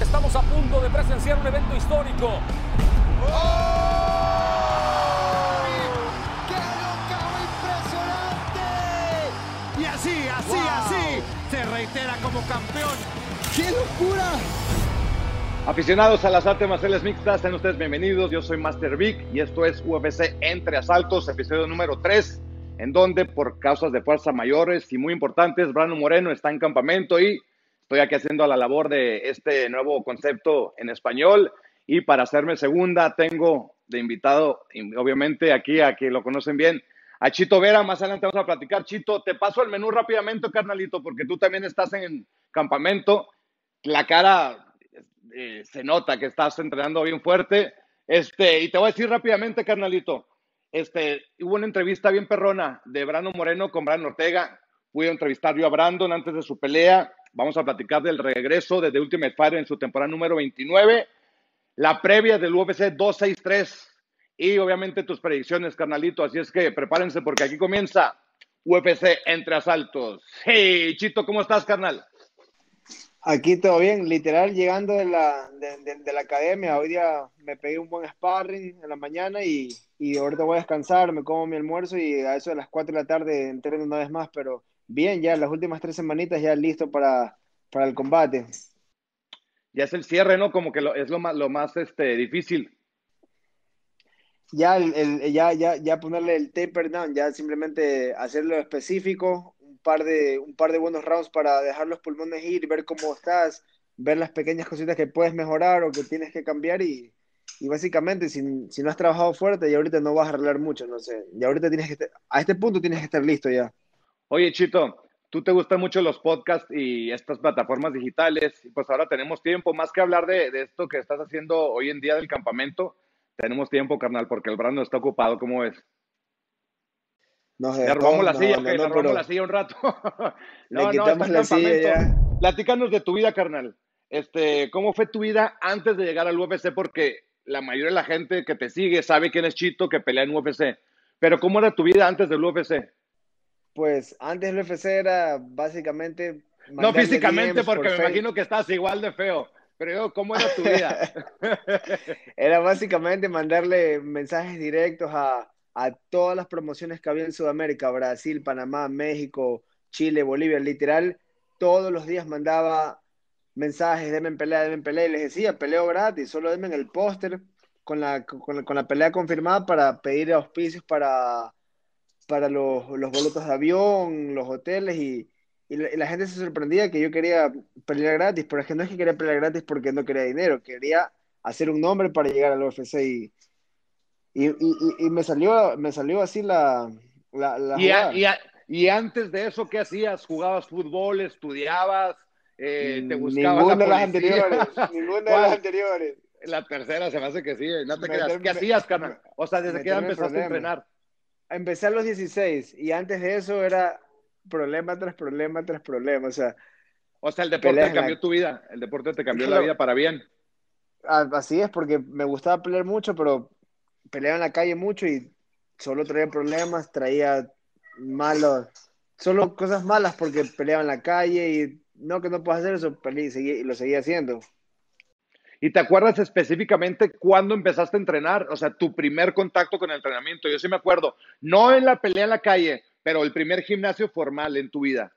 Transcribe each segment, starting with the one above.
Estamos a punto de presenciar un evento histórico. ¡Oh! ¡Qué locao impresionante! Y así, se reitera como campeón. ¡Qué locura! Aficionados a las artes marciales mixtas, sean ustedes bienvenidos. Yo soy Master Vic y esto es UFC Entre Asaltos, episodio número 3, en donde por causas de fuerza mayores y muy importantes, Brandon Moreno está en campamento y estoy aquí haciendo la labor de este nuevo concepto en español. Y para hacerme segunda, tengo de invitado, obviamente, aquí a quien lo conocen bien, a Chito Vera. Más adelante vamos a platicar. Chito, te paso el menú rápidamente, carnalito, porque tú también estás en campamento. La cara se nota que estás entrenando bien fuerte. Y te voy a decir rápidamente, carnalito, hubo una entrevista bien perrona de Brandon Moreno con Brian Ortega. Pude entrevistar yo a Brandon antes de su pelea. Vamos a platicar del regreso de The Ultimate Fighter en su temporada número 29, la previa del UFC 263 y obviamente tus predicciones, carnalito. Así es que prepárense porque aquí comienza UFC Entre Asaltos. Hey, Chito, ¿cómo estás, carnal? Aquí todo bien, literal, llegando de la academia. Hoy día me pegué un buen sparring en la mañana y ahorita voy a descansar, me como mi almuerzo y a eso de las 4 de la tarde entreno una vez más, pero bien, ya las últimas 3 semanitas ya listo para el combate. Ya es el cierre, ¿no? Como que es lo más difícil. Ya, ya ponerle el taper down, ya simplemente hacerlo específico, un par de buenos rounds para dejar los pulmones ir, ver cómo estás, ver las pequeñas cositas que puedes mejorar o que tienes que cambiar y básicamente si no has trabajado fuerte y ahorita no vas a arreglar mucho, no sé. Y ahorita a este punto tienes que estar listo ya. Oye, Chito, tú te gustan mucho los podcasts y estas plataformas digitales, pues ahora tenemos tiempo, más que hablar de esto que estás haciendo hoy en día del campamento, tenemos tiempo, carnal, porque el Brandon está ocupado, ¿cómo ves? No sé, le robamos la silla, le robamos la silla un rato. Le quitamos la silla ya. Platícanos de tu vida, carnal. ¿Cómo fue tu vida antes de llegar al UFC? Porque la mayoría de la gente que te sigue sabe quién es Chito, que pelea en UFC. Pero ¿cómo era tu vida antes del UFC? Pues antes del UFC era básicamente... No físicamente, DMs porque me imagino que estás igual de feo. Pero yo, ¿cómo era tu vida? Era básicamente mandarle mensajes directos a todas las promociones que había en Sudamérica, Brasil, Panamá, México, Chile, Bolivia, literal. Todos los días mandaba mensajes, denme pelea, y les decía, peleo gratis, solo denme el póster con la pelea confirmada para pedir auspicios para los boletos de avión, los hoteles, y la gente se sorprendía que yo quería pelear gratis, pero es que no es que quería pelear gratis porque no quería dinero, quería hacer un nombre para llegar al UFC, y me salió así la jugada. Y antes de eso, ¿qué hacías? ¿Jugabas fútbol? ¿Estudiabas? ¿Te buscabas la policía? Ninguna de las anteriores. La tercera se me hace que sí, no te creas. ¿Qué hacías, carnal? O sea, ¿desde qué edad empezaste a entrenar? Empecé a los 16, y antes de eso era problema tras problema tras problema, o sea el deporte te cambió tu vida, el deporte te cambió la vida para bien. Así es, porque me gustaba pelear mucho, pero peleaba en la calle mucho y solo traía problemas, solo cosas malas porque peleaba en la calle y no, que no puedes hacer eso, y lo seguía haciendo. ¿Y te acuerdas específicamente cuándo empezaste a entrenar? O sea, tu primer contacto con el entrenamiento. Yo sí me acuerdo. No en la pelea en la calle, pero el primer gimnasio formal en tu vida.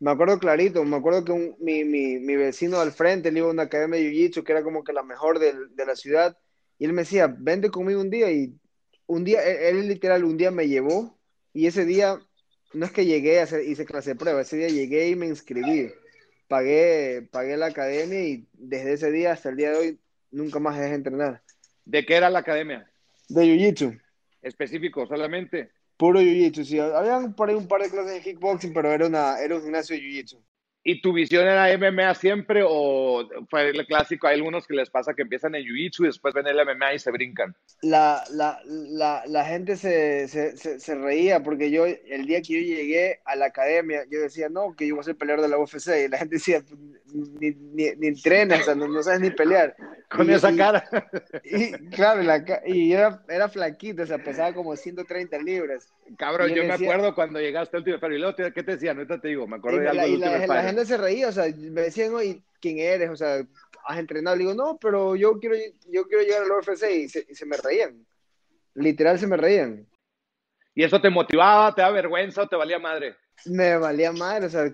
Me acuerdo clarito. Me acuerdo que mi vecino al frente, él iba a una academia de jiu-jitsu que era como que la mejor de la ciudad. Y él me decía, vente conmigo un día. Y un día, él literal un día me llevó. Y ese día, no es que llegué a hice clase de prueba. Ese día llegué y me inscribí. Pagué la academia y desde ese día hasta el día de hoy nunca más dejé de entrenar. ¿De qué era la academia? De jiu-jitsu. ¿Específico solamente? Puro jiu-jitsu, sí. Había por ahí un par de clases de kickboxing, pero era un gimnasio de jiu-jitsu. ¿Y tu visión era MMA siempre o fue el clásico? Hay algunos que les pasa que empiezan en Jiu-Jitsu y después ven el MMA y se brincan. La gente se reía porque yo, el día que yo llegué a la academia, yo decía, no, que yo voy a ser peleador de la UFC. Y la gente decía, ni entrenas, o sea, no sabes ni pelear. Con esa cara. Claro, y era flaquito, o sea, pesaba como 130 libras. Cabrón, yo me acuerdo cuando llegaste al Ultimate Fighter. Y luego, ¿qué te decían? Ahorita te digo, me acuerdo de algo del Ultimate Fighter. La gente se reía, o sea, me decían, oye, ¿quién eres? O sea, ¿has entrenado? Le digo, no, pero yo quiero llegar al UFC y se me reían. Literal, se me reían. ¿Y eso te motivaba, te da vergüenza o te valía madre? Me valía madre, o sea,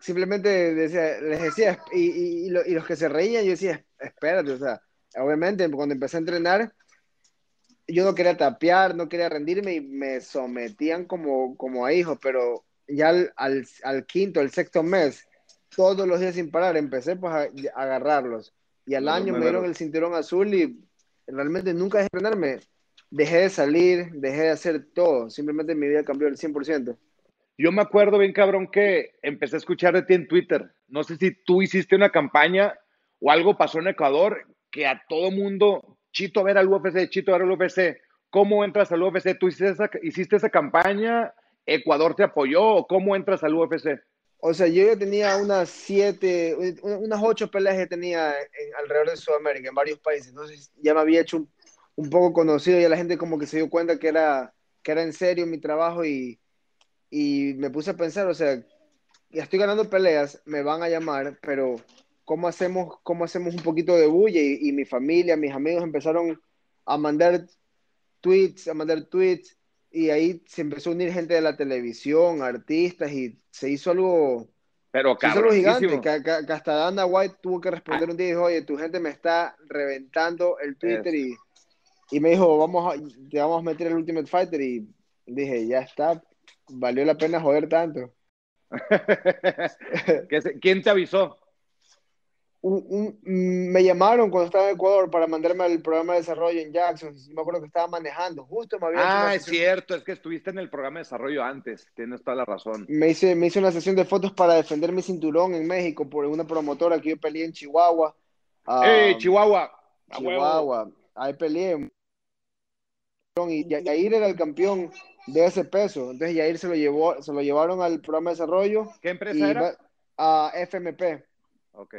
simplemente les decía, y los que se reían, yo decía, espérate, o sea, obviamente cuando empecé a entrenar, yo no quería tapear, no quería rendirme y me sometían como a hijos, pero ya al quinto, al sexto mes, todos los días sin parar, empecé pues a agarrarlos. Y al año me dieron el cinturón azul y realmente nunca dejé de entrenarme. Dejé de salir, dejé de hacer todo. Simplemente mi vida cambió al 100%. Yo me acuerdo bien, cabrón, que empecé a escuchar de ti en Twitter. No sé si tú hiciste una campaña o algo pasó en Ecuador que a todo mundo, Chito Vera al UFC, Chito Vera al UFC. ¿Cómo entras al UFC? ¿Tú hiciste esa campaña? ¿Ecuador te apoyó? ¿O cómo entras al UFC? O sea, yo ya tenía unas 8 peleas que tenía alrededor de Sudamérica, en varios países. Entonces ya me había hecho un poco conocido y la gente como que se dio cuenta que era en serio mi trabajo y me puse a pensar, o sea, ya estoy ganando peleas, me van a llamar, pero ¿cómo hacemos un poquito de bulla? Y mi familia, mis amigos empezaron a mandar tweets. Y ahí se empezó a unir gente de la televisión, artistas, y se hizo algo, pero cabrón, se hizo algo gigante, que hasta Dana White tuvo que responder un día y dijo, oye, tu gente me está reventando el Twitter, y me dijo, te vamos a meter el Ultimate Fighter, y dije, ya está, valió la pena joder tanto. ¿Quién te avisó? Me llamaron cuando estaba en Ecuador para mandarme al programa de desarrollo en Jackson. Me acuerdo que estaba manejando, justo me había hecho una sesión. Es cierto, es que estuviste en el programa de desarrollo antes, tienes toda la razón. Me hice una sesión de fotos para defender mi cinturón en México por una promotora que yo peleé en Chihuahua. Chihuahua, ahí peleé. Y Yair era el campeón de ese peso, entonces Yair se lo llevaron al programa de desarrollo. ¿Qué empresa era? A FMP. Ok.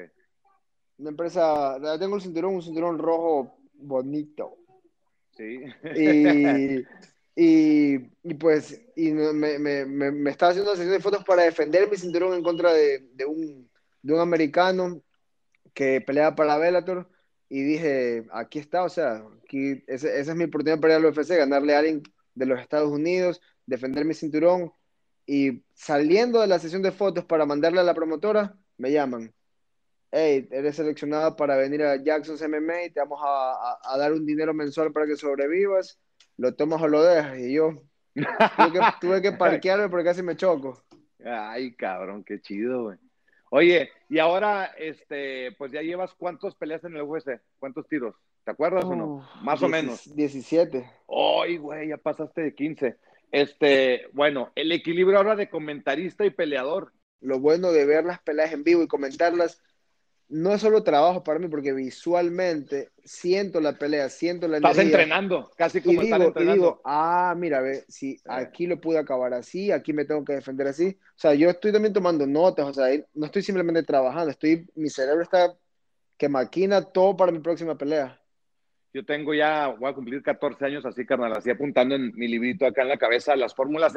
Una empresa, tengo un cinturón rojo bonito. Sí. Y pues, me estaba haciendo una sesión de fotos para defender mi cinturón en contra de un americano que peleaba para Bellator. Y dije, aquí está, o sea, aquí, esa es mi oportunidad para ir al UFC, ganarle a alguien de los Estados Unidos, defender mi cinturón. Y saliendo de la sesión de fotos para mandarle a la promotora, me llaman. Hey, eres seleccionado para venir a Jackson MMA y te vamos a dar un dinero mensual para que sobrevivas, lo tomas o lo dejas. Y yo tuve que parquearme porque casi me choco. Ay, cabrón, qué chido, güey. Oye, y ahora, pues ya llevas ¿cuántos peleas en el UFC? ¿Cuántos tiros? ¿Te acuerdas o no? Más o menos. 17. Ay, güey, ya pasaste de 15. Bueno, el equilibrio ahora de comentarista y peleador. Lo bueno de ver las peleas en vivo y comentarlas no es solo trabajo para mí, porque visualmente siento la pelea, siento la energía. Estás entrenando, casi como estar entrenando. Y digo, mira, ve, si aquí lo pude acabar así, aquí me tengo que defender así. O sea, yo estoy también tomando notas, o sea, no estoy simplemente trabajando, mi cerebro está que maquina todo para mi próxima pelea. Yo tengo voy a cumplir 14 años así, carnal, así apuntando en mi librito acá en la cabeza. Las fórmulas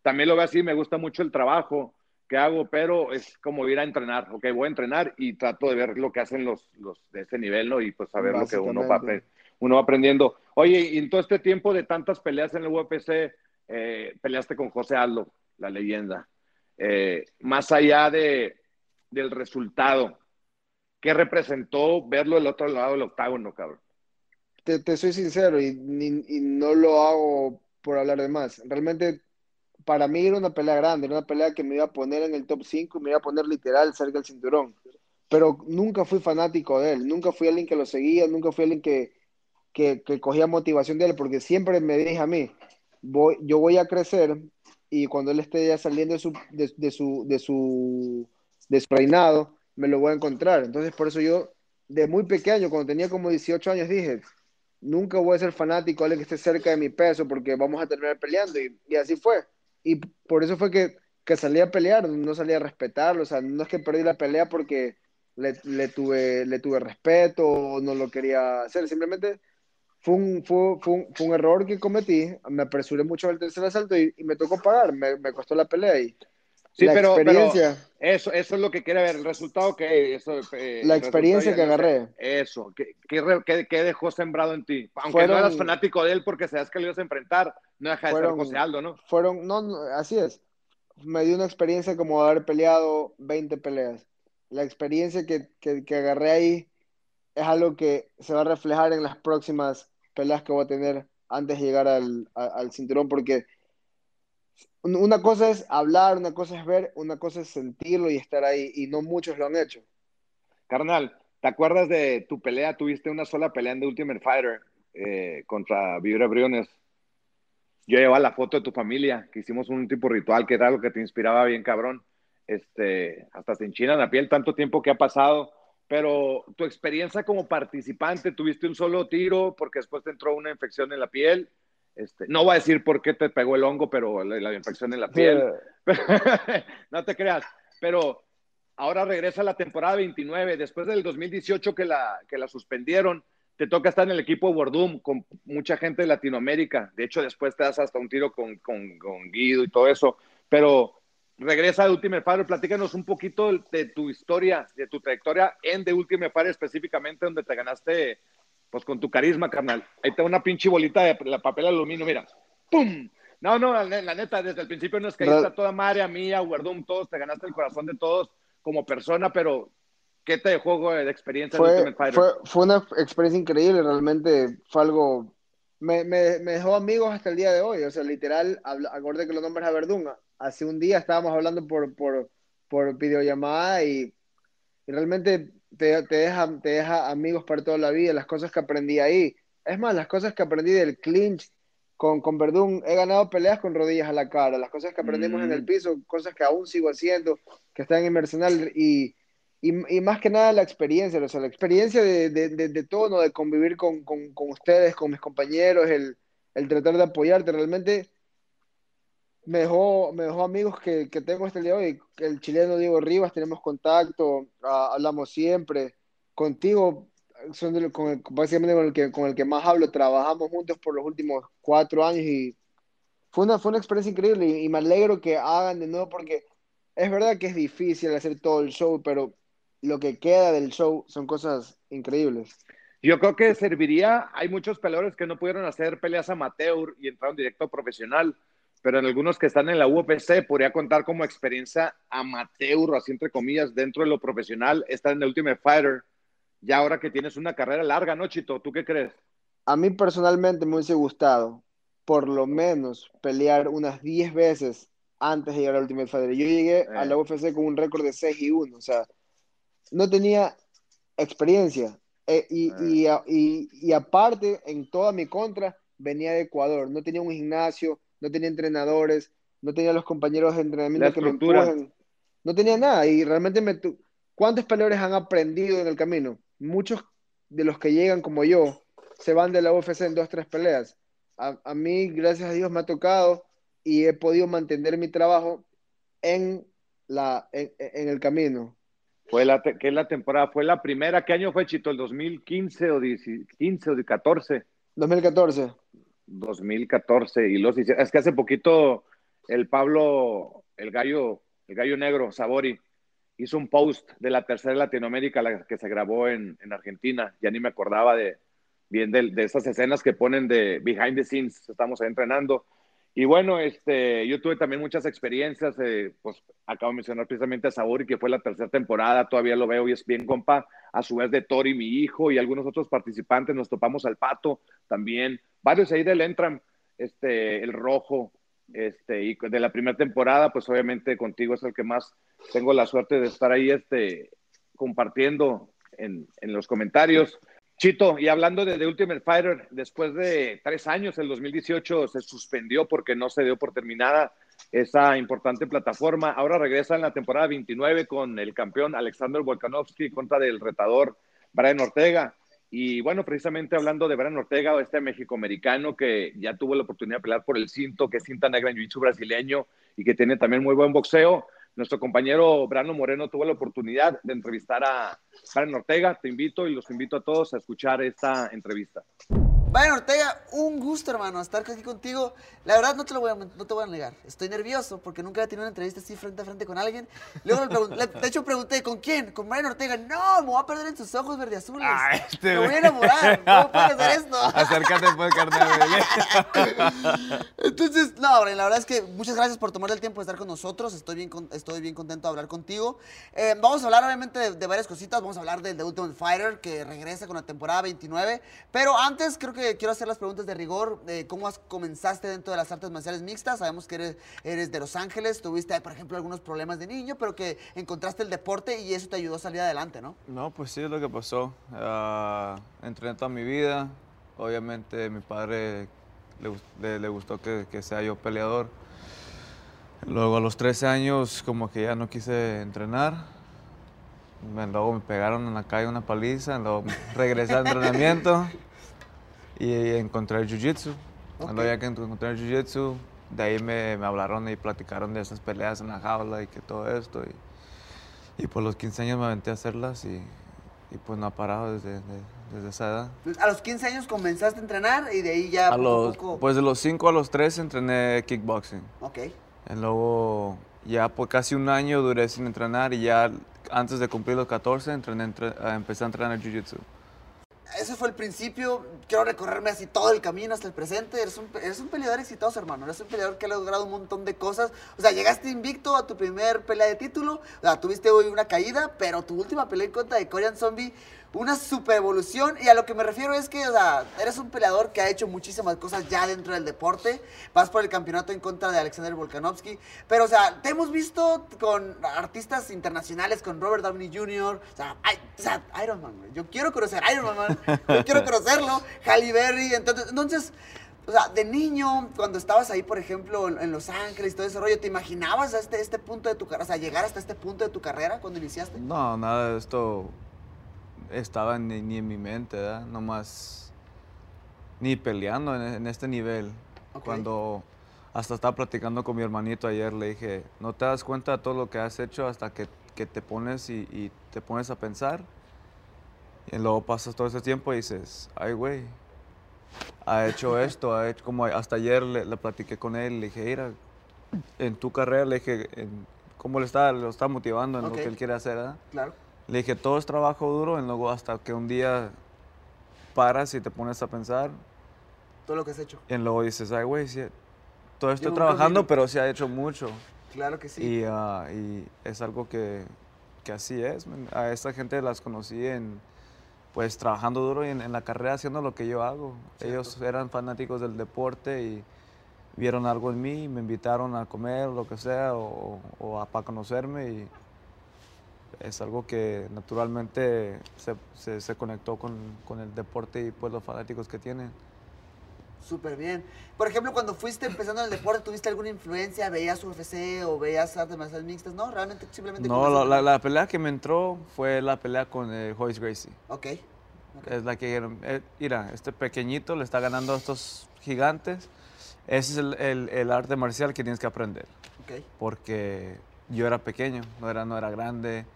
también lo veo así, me gusta mucho el trabajo que hago, pero es como ir a entrenar. Ok, voy a entrenar y trato de ver lo que hacen los de ese nivel, ¿no? Y pues saber lo que uno va aprendiendo. Oye, y en todo este tiempo de tantas peleas en el UFC, peleaste con José Aldo, la leyenda. Más allá del resultado, ¿qué representó verlo del otro lado del octágono, cabrón? Te soy sincero y no lo hago por hablar de más. Realmente, para mí era una pelea grande, era una pelea que me iba a poner en el top 5, me iba a poner literal cerca del cinturón, pero nunca fui fanático de él, nunca fui alguien que lo seguía, nunca fui alguien que cogía motivación de él, porque siempre me dije a mí, yo voy a crecer y cuando él esté ya saliendo de su despeinado, me lo voy a encontrar. Entonces, por eso yo, de muy pequeño, cuando tenía como 18 años, dije, nunca voy a ser fanático a alguien que esté cerca de mi peso, porque vamos a terminar peleando, y así fue. Y por eso fue que salí a pelear, no salí a respetarlo, o sea, no es que perdí la pelea porque le tuve respeto o no lo quería hacer, simplemente fue un error que cometí, me apresuré mucho al tercer asalto y me tocó pagar, me costó la pelea y sí, la experiencia. Pero eso es lo que quiere ver, el resultado que... la experiencia que agarré. Eso, ¿qué dejó sembrado en ti? Aunque no eras fanático de él porque sabías que lo ibas a enfrentar, no deja de ser José Aldo, ¿no? Así es. Me dio una experiencia como de haber peleado 20 peleas. La experiencia que agarré ahí es algo que se va a reflejar en las próximas peleas que voy a tener antes de llegar al cinturón, porque una cosa es hablar, una cosa es ver, una cosa es sentirlo y estar ahí, y no muchos lo han hecho. Carnal, ¿te acuerdas de tu pelea? Tuviste una sola pelea en The Ultimate Fighter contra Bibra Briones. Yo llevaba la foto de tu familia, que hicimos un tipo ritual, que era algo que te inspiraba bien cabrón. Hasta se enchina la piel tanto tiempo que ha pasado, pero tu experiencia como participante, tuviste un solo tiro porque después te entró una infección en la piel. No voy a decir por qué te pegó el hongo, pero la infección en la piel. No te creas, pero ahora regresa la temporada 29, después del 2018 que la suspendieron. Te toca estar en el equipo de Werdum con mucha gente de Latinoamérica. De hecho, después te das hasta un tiro con Guido y todo eso. Pero regresa de Ultimate Fighter. Platícanos un poquito de tu historia, de tu trayectoria en The Ultimate Fighter específicamente, donde te ganaste pues con tu carisma, carnal. Ahí está una pinche bolita de papel aluminio, mira. ¡Pum! No, la neta, desde el principio no es que ahí está toda madre mía, Werdum, todos, te ganaste el corazón de todos como persona, pero ¿qué te dejó de experiencia en Ultimate Fighter? Fue una experiencia increíble, realmente fue algo... Me dejó amigos hasta el día de hoy, o sea, literal, acordé que lo nombres a Werdum. Hace un día estábamos hablando por videollamada y realmente te deja amigos para toda la vida, las cosas que aprendí ahí. Es más, las cosas que aprendí del clinch con Werdum, he ganado peleas con rodillas a la cara, las cosas que aprendimos en el piso, cosas que aún sigo haciendo, que están en mi arsenal y más que nada la experiencia, o sea, la experiencia de todo, ¿no? De convivir con ustedes, con mis compañeros, el tratar de apoyarte, realmente me dejó amigos que tengo hasta el día de hoy, el chileno Diego Rivas, tenemos contacto, hablamos siempre, contigo, básicamente con el que más hablo, trabajamos juntos por los últimos 4 años y fue una experiencia increíble y me alegro que hagan de nuevo porque es verdad que es difícil hacer todo el show, pero lo que queda del show son cosas increíbles. Yo creo que serviría, hay muchos peleadores que no pudieron hacer peleas amateur y entraron directo a profesional, pero en algunos que están en la UFC podría contar como experiencia amateur, así entre comillas, dentro de lo profesional, estar en el Ultimate Fighter, ya ahora que tienes una carrera larga, ¿no, Chito? ¿Tú qué crees? A mí personalmente me hubiese gustado, por lo menos, pelear unas 10 veces antes de llegar al Ultimate Fighter. Yo llegué a la UFC con un récord de 6-1, o sea, no tenía experiencia. Y aparte, en toda mi contra, venía de Ecuador. No tenía un gimnasio, no tenía entrenadores, no tenía los compañeros de entrenamiento que me empujan. No tenía nada. Y realmente, ¿cuántos peleadores han aprendido en el camino? Muchos de los que llegan, como yo, se van de la UFC en 2-3 peleas. A mí, gracias a Dios, me ha tocado y he podido mantener mi trabajo en el camino. ¿Qué es la temporada? ¿Fue la primera? ¿Qué año fue, Chito? ¿El 2015 o 2014? 2014. Y los hicieron. Es que hace poquito el Pablo, el gallo negro, Sabori, hizo un post de la tercera Latinoamérica, la que se grabó en Argentina. Ya ni me acordaba de esas escenas que ponen de behind the scenes. Estamos ahí entrenando. Y bueno, yo tuve también muchas experiencias, pues acabo de mencionar precisamente a Sabori, que fue la tercera temporada, todavía lo veo y es bien compa, a su vez de Vettori, mi hijo, y algunos otros participantes, nos topamos al Pato también, varios ahí del Entram, el Rojo, y de la primera temporada, pues obviamente contigo es el que más tengo la suerte de estar ahí, compartiendo en los comentarios. Chito, y hablando de The Ultimate Fighter, después de 3 años, el 2018 se suspendió porque no se dio por terminada. esa importante plataforma. Ahora regresa en la temporada 29 con el campeón Alexander Volkanovski contra del retador Brian Ortega. Y bueno, precisamente hablando de Brian Ortega, este mexicoamericano que ya tuvo la oportunidad de pelear por el cinto, que es cinta negra en jiu-jitsu brasileño y que tiene también muy buen boxeo, nuestro compañero Brandon Moreno tuvo la oportunidad de entrevistar a Brian Ortega. Te invito y los invito a todos a escuchar esta entrevista. Brian Ortega, un gusto, hermano, estar aquí contigo. La verdad, no te voy a negar. Estoy nervioso porque nunca he tenido una entrevista así frente a frente con alguien. Luego, de hecho, pregunté, ¿con quién? ¿Con Brian Ortega? No, me voy a perder en sus ojos verdeazules. Me voy a enamorar. ¿Cómo puedes hacer esto? Acércate pues, carnal. Entonces, no, Brian, la verdad es que muchas gracias por tomarte el tiempo de estar con nosotros. Estoy bien contento de hablar contigo. Vamos a hablar, obviamente, de varias cositas. Vamos a hablar del Ultimate Fighter, que regresa con la temporada 29. Pero antes, creo que quiero hacer las preguntas de rigor. ¿Cómo comenzaste dentro de las artes marciales mixtas? Sabemos que eres de Los Ángeles, tuviste, por ejemplo, algunos problemas de niño, pero que encontraste el deporte y eso te ayudó a salir adelante, ¿no? No, pues sí, es lo que pasó. Entrené toda mi vida. Obviamente, a mi padre le gustó que sea yo peleador. Luego, a los 13 años, como que ya no quise entrenar. Luego me pegaron en la calle una paliza, luego regresé al entrenamiento. Y encontré el jiu-jitsu. Cuando ya que encontré el jiu-jitsu, de ahí me hablaron y platicaron de esas peleas en la jaula y que todo esto. Y por los 15 años me aventé a hacerlas y pues no ha parado desde esa edad. A los 15 años comenzaste a entrenar y de ahí ya poco a poco. Pues de los 5 a los 3 entrené kickboxing. Ok. Y luego ya por casi un año duré sin entrenar y ya antes de cumplir los 14 empecé a entrenar el jiu-jitsu. Ese fue el principio. Quiero recorrerme así todo el camino hasta el presente. Eres un peleador exitoso, hermano. Eres un peleador que ha logrado un montón de cosas. O sea, llegaste invicto a tu primer pelea de título. O sea, tuviste hoy una caída, pero tu última pelea en contra de Korean Zombie, una super evolución. Y a lo que me refiero es que, o sea, eres un peleador que ha hecho muchísimas cosas ya dentro del deporte. Vas por el campeonato en contra de Alexander Volkanovski. Pero, o sea, te hemos visto con artistas internacionales, con Robert Downey Jr. O sea, Iron Man. Yo quiero conocer a Iron Man. Yo quiero conocerlo. Halle Berry. Entonces, o sea, de niño, cuando estabas ahí, por ejemplo, en Los Ángeles y todo ese rollo, ¿te imaginabas este punto de tu carrera? O sea, llegar hasta este punto de tu carrera cuando iniciaste. No, nada de esto estaba ni en mi mente, ¿verdad? Nomás ni peleando en este nivel. Okay. Cuando hasta estaba platicando con mi hermanito ayer, le dije, no te das cuenta de todo lo que has hecho hasta que te pones y te pones a pensar. Y luego pasas todo ese tiempo y dices, ay, güey, ha hecho esto, ha hecho como hasta ayer le platiqué con él, le dije, mira, en tu carrera, le dije, ¿cómo lo está motivando en lo que él quiere hacer? ¿Eh? Claro. Le dije, todo es trabajo duro, y luego hasta que un día paras y te pones a pensar. Todo lo que has hecho. Y luego dices, ay, güey, sí, todo estoy trabajando, pero sí ha hecho mucho. Claro que sí. Y es algo que así es. A esta gente las conocí pues trabajando duro y en la carrera haciendo lo que yo hago. Cierto. Ellos eran fanáticos del deporte y vieron algo en mí, me invitaron a comer, lo que sea, o para conocerme. Y es algo que naturalmente se conectó con el deporte y pues los fanáticos que tienen. Súper bien. Por ejemplo, cuando fuiste empezando en el deporte, ¿tuviste alguna influencia? ¿Veías UFC o veías artes marciales mixtas? No, realmente simplemente... No, la pelea que me entró fue la pelea con Royce Gracie. Ok. Es la que... mira, este pequeñito le está ganando a estos gigantes. Ese es el arte marcial que tienes que aprender. Ok. Porque yo era pequeño, no era grande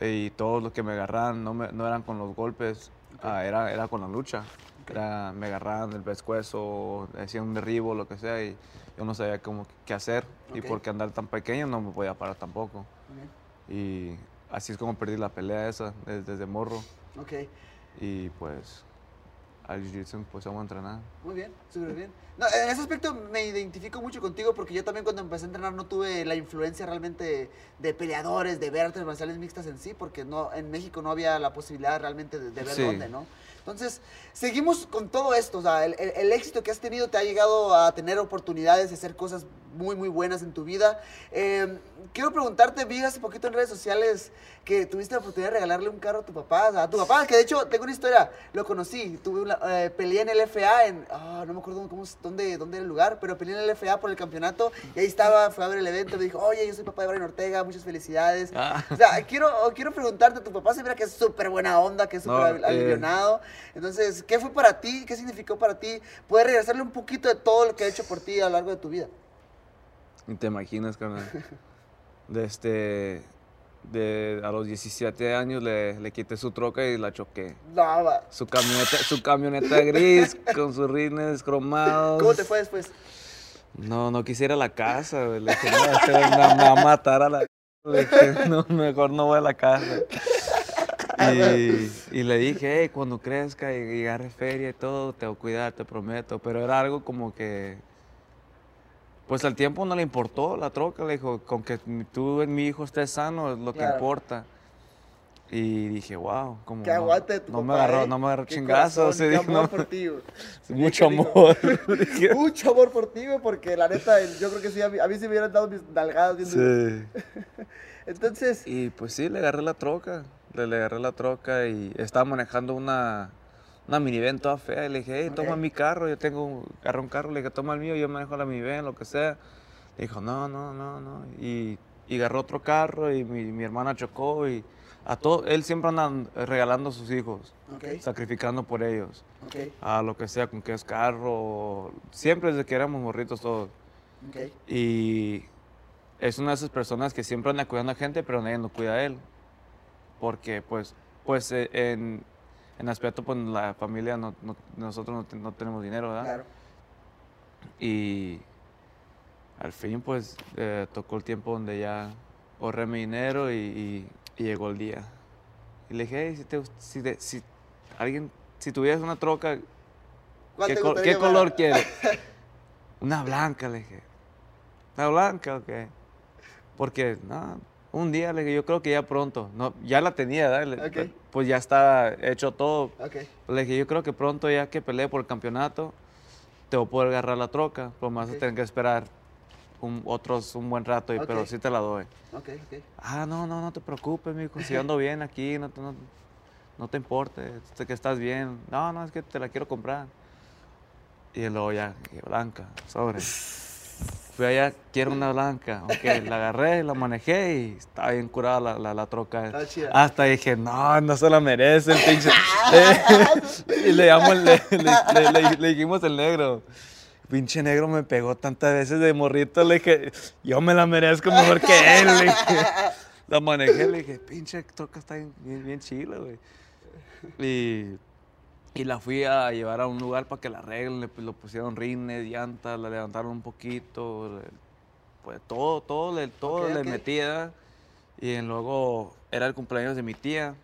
y todos los que me agarraban no eran con los golpes, okay. Era con la lucha. Me agarraban del pescuezo, hacían un derribo, lo que sea, y yo no sabía cómo qué hacer. Okay. Y porque andar tan pequeño no me podía parar tampoco. Okay. Y así es como perdí la pelea esa, desde morro. Okay. Y pues al jiu-jitsu empezamos a entrenar. Muy bien, súper bien. No, en ese aspecto me identifico mucho contigo porque yo también cuando empecé a entrenar no tuve la influencia realmente de peleadores, de ver artes marciales mixtas en sí, porque no, en México no había la posibilidad realmente de ver dónde, ¿no? Entonces, seguimos con todo esto. O sea, el éxito que has tenido te ha llegado a tener oportunidades de hacer cosas muy, muy buenas en tu vida. Quiero preguntarte, vi hace poquito en redes sociales que tuviste la oportunidad de regalarle un carro a tu papá. O sea, a tu papá, que de hecho, tengo una historia. Lo conocí, tuve peleé en el FA, no me acuerdo dónde era el lugar, pero peleé en el FA por el campeonato y ahí estaba, fue a ver el evento, me dijo, oye, yo soy papá de Brian Ortega, muchas felicidades. O sea, quiero preguntarte, tu papá se mira que es súper buena onda, que es súper alivianado. Entonces, ¿qué fue para ti? ¿Qué significó para ti poder regresarle un poquito de todo lo que ha hecho por ti a lo largo de tu vida? Ni te imaginas, carnal. A los 17 años le quité su troca y la choqué. No, su camioneta gris con sus rines cromados. ¿Cómo te fue después? No quisiera la casa, güey. Le dije, me va a matar a la... Le dije, no, mejor no voy a la casa. Y le dije, hey, cuando crezca y agarre feria y todo, te voy a cuidar, te prometo. Pero era algo como que... Pues al tiempo no le importó la troca, le dijo, con que tú y mi hijo estés sano es lo que importa. Y dije, wow, como que aguante tu papá, no me agarró chingazo. Mucho amor por ti. Mucho amor. Mucho amor por ti, porque la neta, yo creo que sí, a mí se me hubieran dado mis nalgadas. Sí. Entonces... Y pues sí, le agarré la troca, y estaba manejando una minivan toda fea, y le dije, hey, toma mi carro, yo agarré un carro, le dije, toma el mío, yo manejo la minivan, lo que sea. Le dijo, no, y agarró otro carro, y mi hermana chocó, y él siempre anda regalando a sus hijos, sacrificando por ellos, a lo que sea, con que es carro, siempre desde que éramos morritos todos. Y es una de esas personas que siempre anda cuidando a gente, pero nadie lo cuida a él, porque pues en aspecto, pues, la familia, nosotros no tenemos dinero, ¿verdad? Claro. Y al fin, pues, tocó el tiempo donde ya ahorré mi dinero y llegó el día. Y le dije, hey, si tuvieras una troca, ¿qué color quieres? Una blanca, le dije. ¿Una blanca? Ok. Porque, no... Un día, le dije, yo creo que ya pronto. No, ya la tenía, ¿verdad? Pues ya está hecho todo. Le dije, yo creo que pronto, ya que peleé por el campeonato, te voy a poder agarrar la troca. Pero me vas a tener que esperar un buen rato, pero sí te la doy. No te preocupes, mijo. Si ando bien aquí, no te importe. Sé que estás bien. No, es que te la quiero comprar. Y luego ya, blanca, sobre. Fui allá, quiero una blanca. La agarré, la manejé y estaba bien curada la troca. Hasta dije, no se la merece el pinche. Y le dijimos el negro. Pinche negro me pegó tantas veces de morrito. Le dije, yo me la merezco mejor que él. Le dije, la manejé, le dije, pinche troca está bien chila, güey. Y la fui a llevar a un lugar para que la arreglen, le pusieron rines, llantas, la levantaron un poquito, pues todo le metía. Y luego era el cumpleaños de mi tía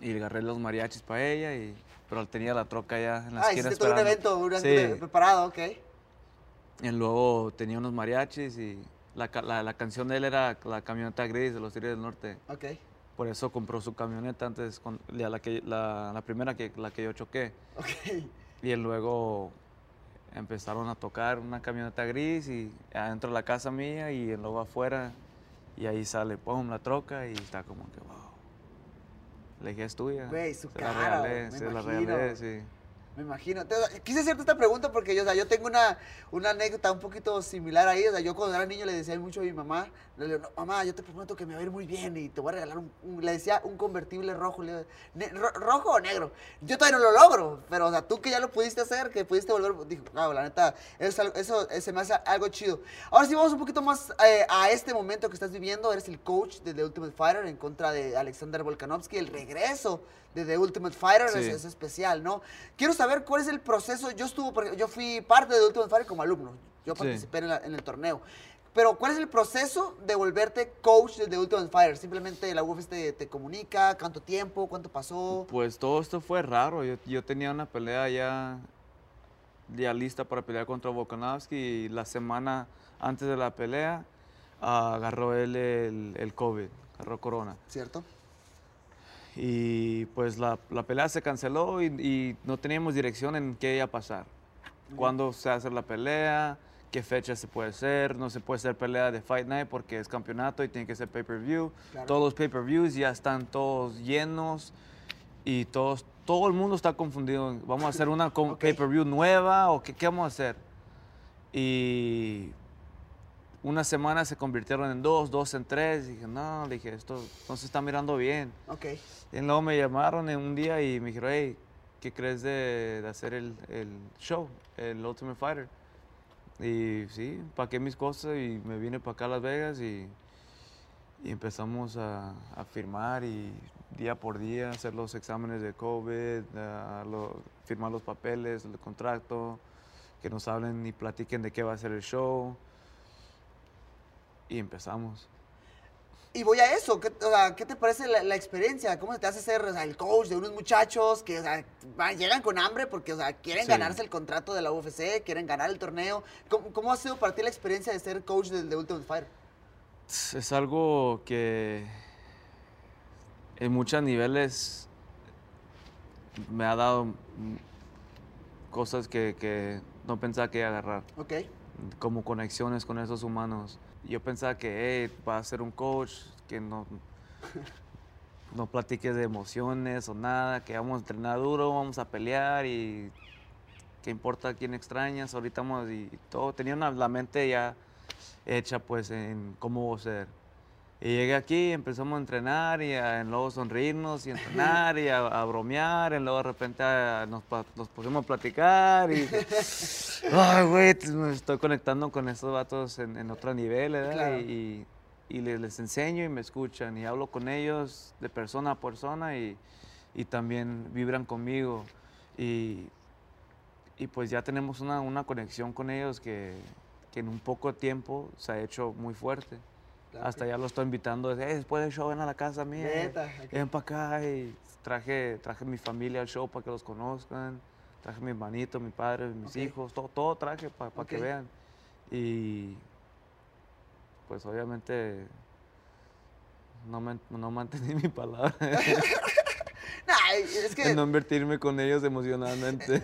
y le agarré los mariachis para ella, pero tenía la troca ya en la esquina esperando. Ah, hiciste todo un evento preparado, Y luego tenía unos mariachis y la canción de él era la camioneta gris de los Tigres del Norte. Por eso compró su camioneta antes, la primera que yo choqué. Y luego empezaron a tocar una camioneta gris y adentro de la casa mía y luego afuera. Y ahí sale, pum, la troca y está como que, wow. Le dije, es tuya. Güey, se la regalé, sí. Me imagino. Quise hacerte esta pregunta porque yo tengo una anécdota un poquito similar ahí. Yo cuando era niño le decía mucho a mi mamá, le digo, no, mamá, yo te prometo que me va a ir muy bien y te voy a regalar le decía un convertible rojo. Le digo, ¿rojo o negro? Yo todavía no lo logro, pero tú que ya lo pudiste hacer, que pudiste volver, digo, claro, la neta, eso se me hace algo chido. Ahora sí, vamos un poquito más a este momento que estás viviendo. Eres el coach de The Ultimate Fighter en contra de Alexander Volkanovski, el regreso de The Ultimate Fighter, es especial, ¿no? Quiero saber cuál es el proceso. Yo fui parte de The Ultimate Fighter como alumno, yo participé en el torneo, pero ¿cuál es el proceso de volverte coach de The Ultimate Fighter? Simplemente la UFC te comunica, ¿cuánto tiempo, cuánto pasó? Pues todo esto fue raro, yo tenía una pelea ya lista para pelear contra Volkanovski y la semana antes de la pelea agarró él el COVID, agarró corona. ¿Cierto? Y pues la pelea se canceló y no teníamos dirección en qué iba a pasar. Cuándo se hace la pelea, qué fecha se puede hacer, no se puede hacer pelea de Fight Night porque es campeonato y tiene que ser pay-per-view. Todos los pay-per-views ya están todos llenos y todos todo el mundo está confundido. ¿Vamos a hacer una pay-per-view nueva o qué vamos a hacer? Y una semana se convirtieron en dos en tres. Y dije, no, le dije, esto no se está mirando bien. Okay. Y luego me llamaron en un día y me dijeron, hey, ¿qué crees de hacer el show, el Ultimate Fighter? Y sí, paqué mis cosas y me vine para acá a Las Vegas y empezamos a firmar y día por día hacer los exámenes de COVID, firmar los papeles, el contrato, que nos hablen y platiquen de qué va a ser el show. Y empezamos. Y voy a eso, ¿qué te parece la experiencia? ¿Cómo se te hace ser el coach de unos muchachos que llegan con hambre porque quieren ganarse el contrato de la UFC, quieren ganar el torneo? ¿Cómo ha sido para ti la experiencia de ser coach de Ultimate Fighter? Es algo que en muchos niveles me ha dado cosas que no pensaba que iba a agarrar. Okay. Como conexiones con esos humanos. Yo pensaba que, hey, va a ser un coach, que no platiques de emociones o nada, que vamos a entrenar duro, vamos a pelear y qué importa quién extrañas, ahorita vamos y todo. Tenía la mente ya hecha pues en cómo va a ser. Y llegué aquí, empezamos a entrenar y luego sonreírnos y entrenar y a bromear y luego de repente nos pusimos a platicar y ay, güey, me estoy conectando con estos vatos en otro nivel, ¿verdad? Claro. Y les enseño y me escuchan y hablo con ellos de persona a persona y también vibran conmigo y pues ya tenemos una conexión con ellos que en un poco tiempo se ha hecho muy fuerte. Hasta ya lo estoy invitando. Después del show ven a la casa mía. Ven para acá. Y traje mi familia al show para que los conozcan. Traje mi hermanito, mi padre, mis hijos. Todo traje para que vean. Y pues obviamente no mantení mi palabra. Nah, es que no invertirme con ellos emocionalmente.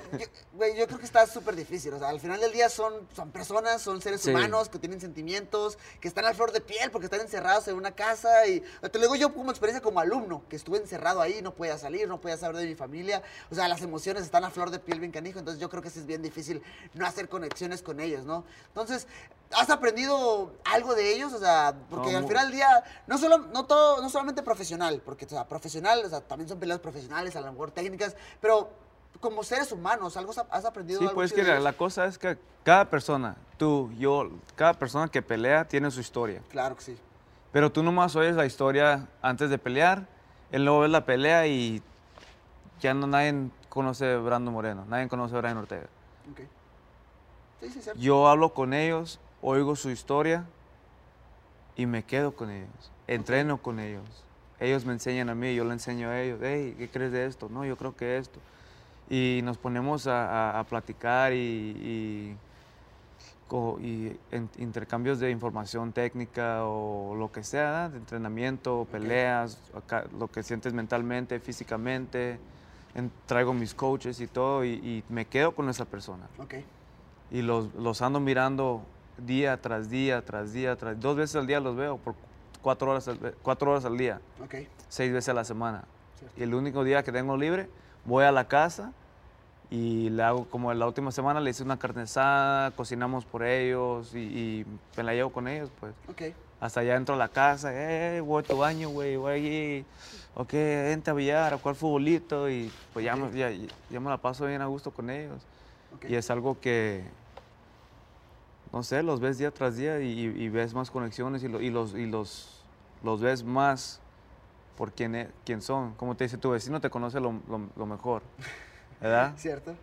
Yo creo que está súper difícil. O sea, al final del día son personas, son seres humanos que tienen sentimientos, que están al flor de piel porque están encerrados en una casa. Y te lo digo yo como experiencia como alumno, que estuve encerrado ahí, no podía salir, no podía saber de mi familia. O sea, las emociones están a flor de piel bien canijo. Entonces yo creo que sí es bien difícil no hacer conexiones con ellos, ¿no? Entonces, ¿has aprendido algo de ellos? O sea, porque al final del día, no solamente profesional, porque o sea, profesional, o sea, también son peleas profesionales, a lo mejor técnicas, pero como seres humanos, ¿algo has aprendido? Sí, algo pues que la cosa es que cada persona, tú, yo, cada persona que pelea tiene su historia. Claro que sí. Pero tú nomás oyes la historia antes de pelear, él luego ves la pelea y ya nadie conoce a Brandon Moreno, nadie conoce a Brian Ortega. Okay. Sí, cierto. Yo hablo con ellos, oigo su historia y me quedo con ellos, entreno con ellos. Ellos me enseñan a mí, yo le enseño a ellos. Hey, ¿qué crees de esto? No, yo creo que esto. Y nos ponemos a platicar y intercambios de información técnica o lo que sea, de entrenamiento, peleas, lo que sientes mentalmente, físicamente. Traigo mis coaches y todo y me quedo con esa persona. Okay. Y los ando mirando día tras día, tras día, tras dos veces al día los veo. 4 horas al día, 6 veces a la semana. Cierto. Y el único día que tengo libre, voy a la casa y le hago como la última semana, le hice una carne asada, cocinamos por ellos y me la llevo con ellos, pues. Okay. Hasta allá entro a la casa, voy a tu baño, güey, voy allí, vente a billar, a jugar futbolito y pues ya me la paso bien a gusto con ellos. Okay. Y es algo que no sé, los ves día tras día y ves más conexiones y los ves más por quién son. Como te dice, tu vecino te conoce lo mejor, ¿verdad? Cierto.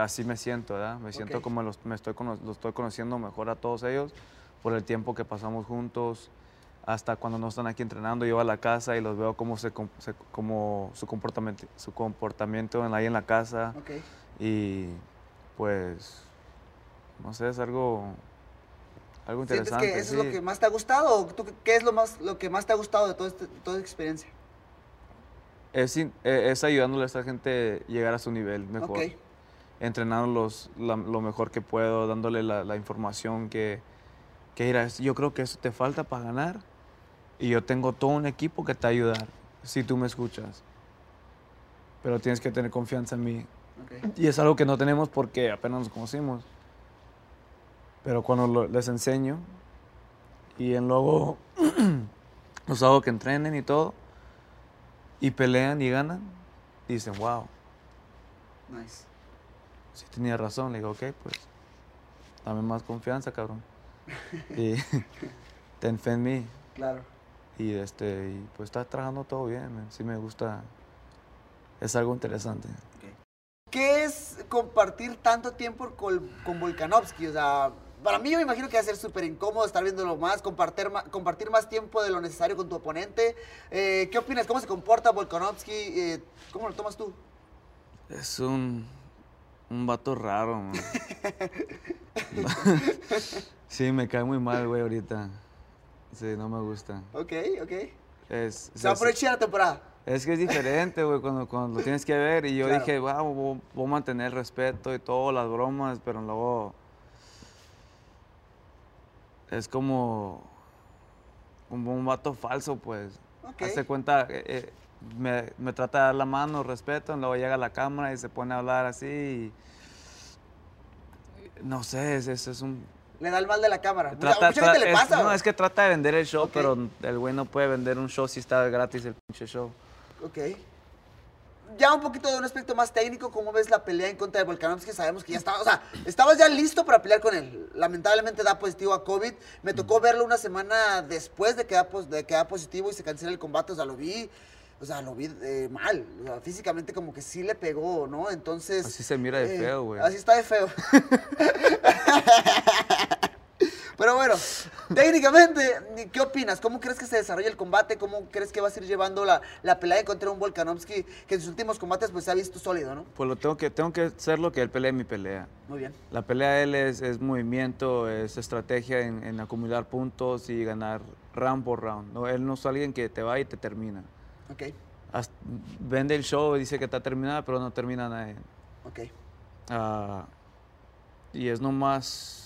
Así me siento, ¿verdad? Me siento como los estoy conociendo mejor a todos ellos por el tiempo que pasamos juntos, hasta cuando no están aquí entrenando, yo voy a la casa y los veo como su comportamiento ahí en la casa. Okay. Y pues no sé, es algo interesante. ¿Sientes que eso es lo que más te ha gustado? ¿O tú, qué es lo que más te ha gustado de toda experiencia? Es ayudándole a esta gente a llegar a su nivel mejor. Okay. Entrenándolos lo mejor que puedo, dándole la información que mira, yo creo que eso te falta para ganar y yo tengo todo un equipo que te va a ayudar si tú me escuchas. pero tienes que tener confianza en mí. Okay. Y es algo que no tenemos porque apenas nos conocimos. Pero cuando les enseño y luego los hago que entrenen y todo, y pelean y ganan, y dicen, wow. Nice. Sí tenía razón. Le digo, ok, pues dame más confianza, cabrón. Y ten fe en mí. Claro. Y, y pues está trabajando todo bien, man. Sí me gusta. Es algo interesante. Okay. ¿Qué es compartir tanto tiempo con Volkanovski? O sea, para mí yo me imagino que va a ser súper incómodo estar viéndolo más, compartir más tiempo de lo necesario con tu oponente. ¿Qué opinas? ¿Cómo se comporta Volkanovski? ¿Cómo lo tomas tú? Es un vato raro, man. Sí, me cae muy mal, güey, ahorita. Sí, no me gusta. Ok, ok. Se va por el chido la temporada. Es que es diferente, güey, cuando lo tienes que ver. Y yo claro. Dije, wow, voy a mantener el respeto y todas las bromas, pero luego... Es como un vato falso, pues. Okay. Hace cuenta, me trata de dar la mano, respeto, y luego llega a la cámara y se pone a hablar así. No sé, es un... Le da el mal de la cámara. Mucha gente le pasa. No, es que trata de vender el show, okay. Pero el güey no puede vender un show si está gratis el pinche show. Ok. Ya un poquito de un aspecto más técnico, ¿cómo ves la pelea en contra de Volkanovski? Sabemos que ya estaba, o sea, estabas ya listo para pelear con él. Lamentablemente da positivo a COVID. Me tocó verlo una semana después de que da positivo y se cancela el combate. O sea, lo vi mal. O sea, físicamente como que sí le pegó, ¿no? Entonces... Así se mira de feo, güey. Así está de feo. Pero bueno, técnicamente, ¿qué opinas? ¿Cómo crees que se desarrolla el combate? ¿Cómo crees que vas a ir llevando la pelea contra un Volkanovski que en sus últimos combates pues se ha visto sólido, ¿no? Pues tengo que hacer lo que él pelea en mi pelea. Muy bien. La pelea de él es movimiento, es estrategia en acumular puntos y ganar round por round. ¿No? Él no es alguien que te va y te termina. Ok. Vende el show, dice que está terminada, pero no termina nadie. Ok. Y es nomás...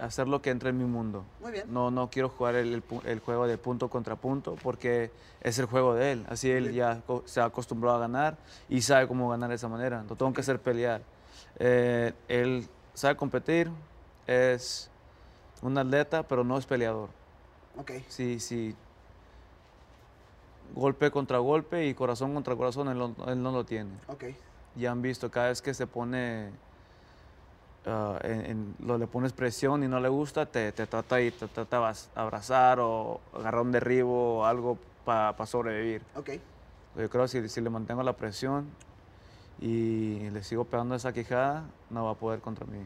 hacer lo que entre en mi mundo. Muy bien. No quiero jugar el juego de punto contra punto porque es el juego de él. Así él ya se ha acostumbrado a ganar y sabe cómo ganar de esa manera. Lo tengo que hacer pelear. Él sabe competir, es un atleta, pero no es peleador. Ok. Sí. Golpe contra golpe y corazón contra corazón, él no lo tiene. Ok. Ya han visto, cada vez que se pone... le pones presión y no le gusta, te trata de abrazar o agarrar un derribo o algo para sobrevivir. Okay. Yo creo que si le mantengo la presión y le sigo pegando esa quijada, no va a poder contra mí.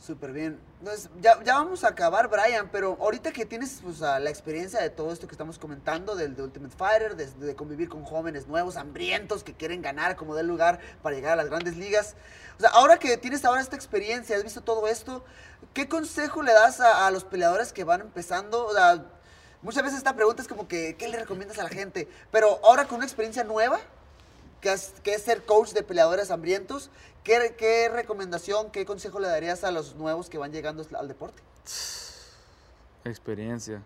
Súper bien. Entonces, ya vamos a acabar, Brian, pero ahorita que tienes pues, la experiencia de todo esto que estamos comentando, de Ultimate Fighter, de convivir con jóvenes nuevos, hambrientos, que quieren ganar como del lugar para llegar a las grandes ligas. O sea, ahora que tienes esta experiencia, has visto todo esto, ¿qué consejo le das a los peleadores que van empezando? O sea, muchas veces esta pregunta es como que, ¿qué le recomiendas a la gente? Pero ahora con una experiencia nueva, que es ser coach de peleadores hambrientos, ¿qué recomendación, qué consejo le darías a los nuevos que van llegando al deporte? Experiencia.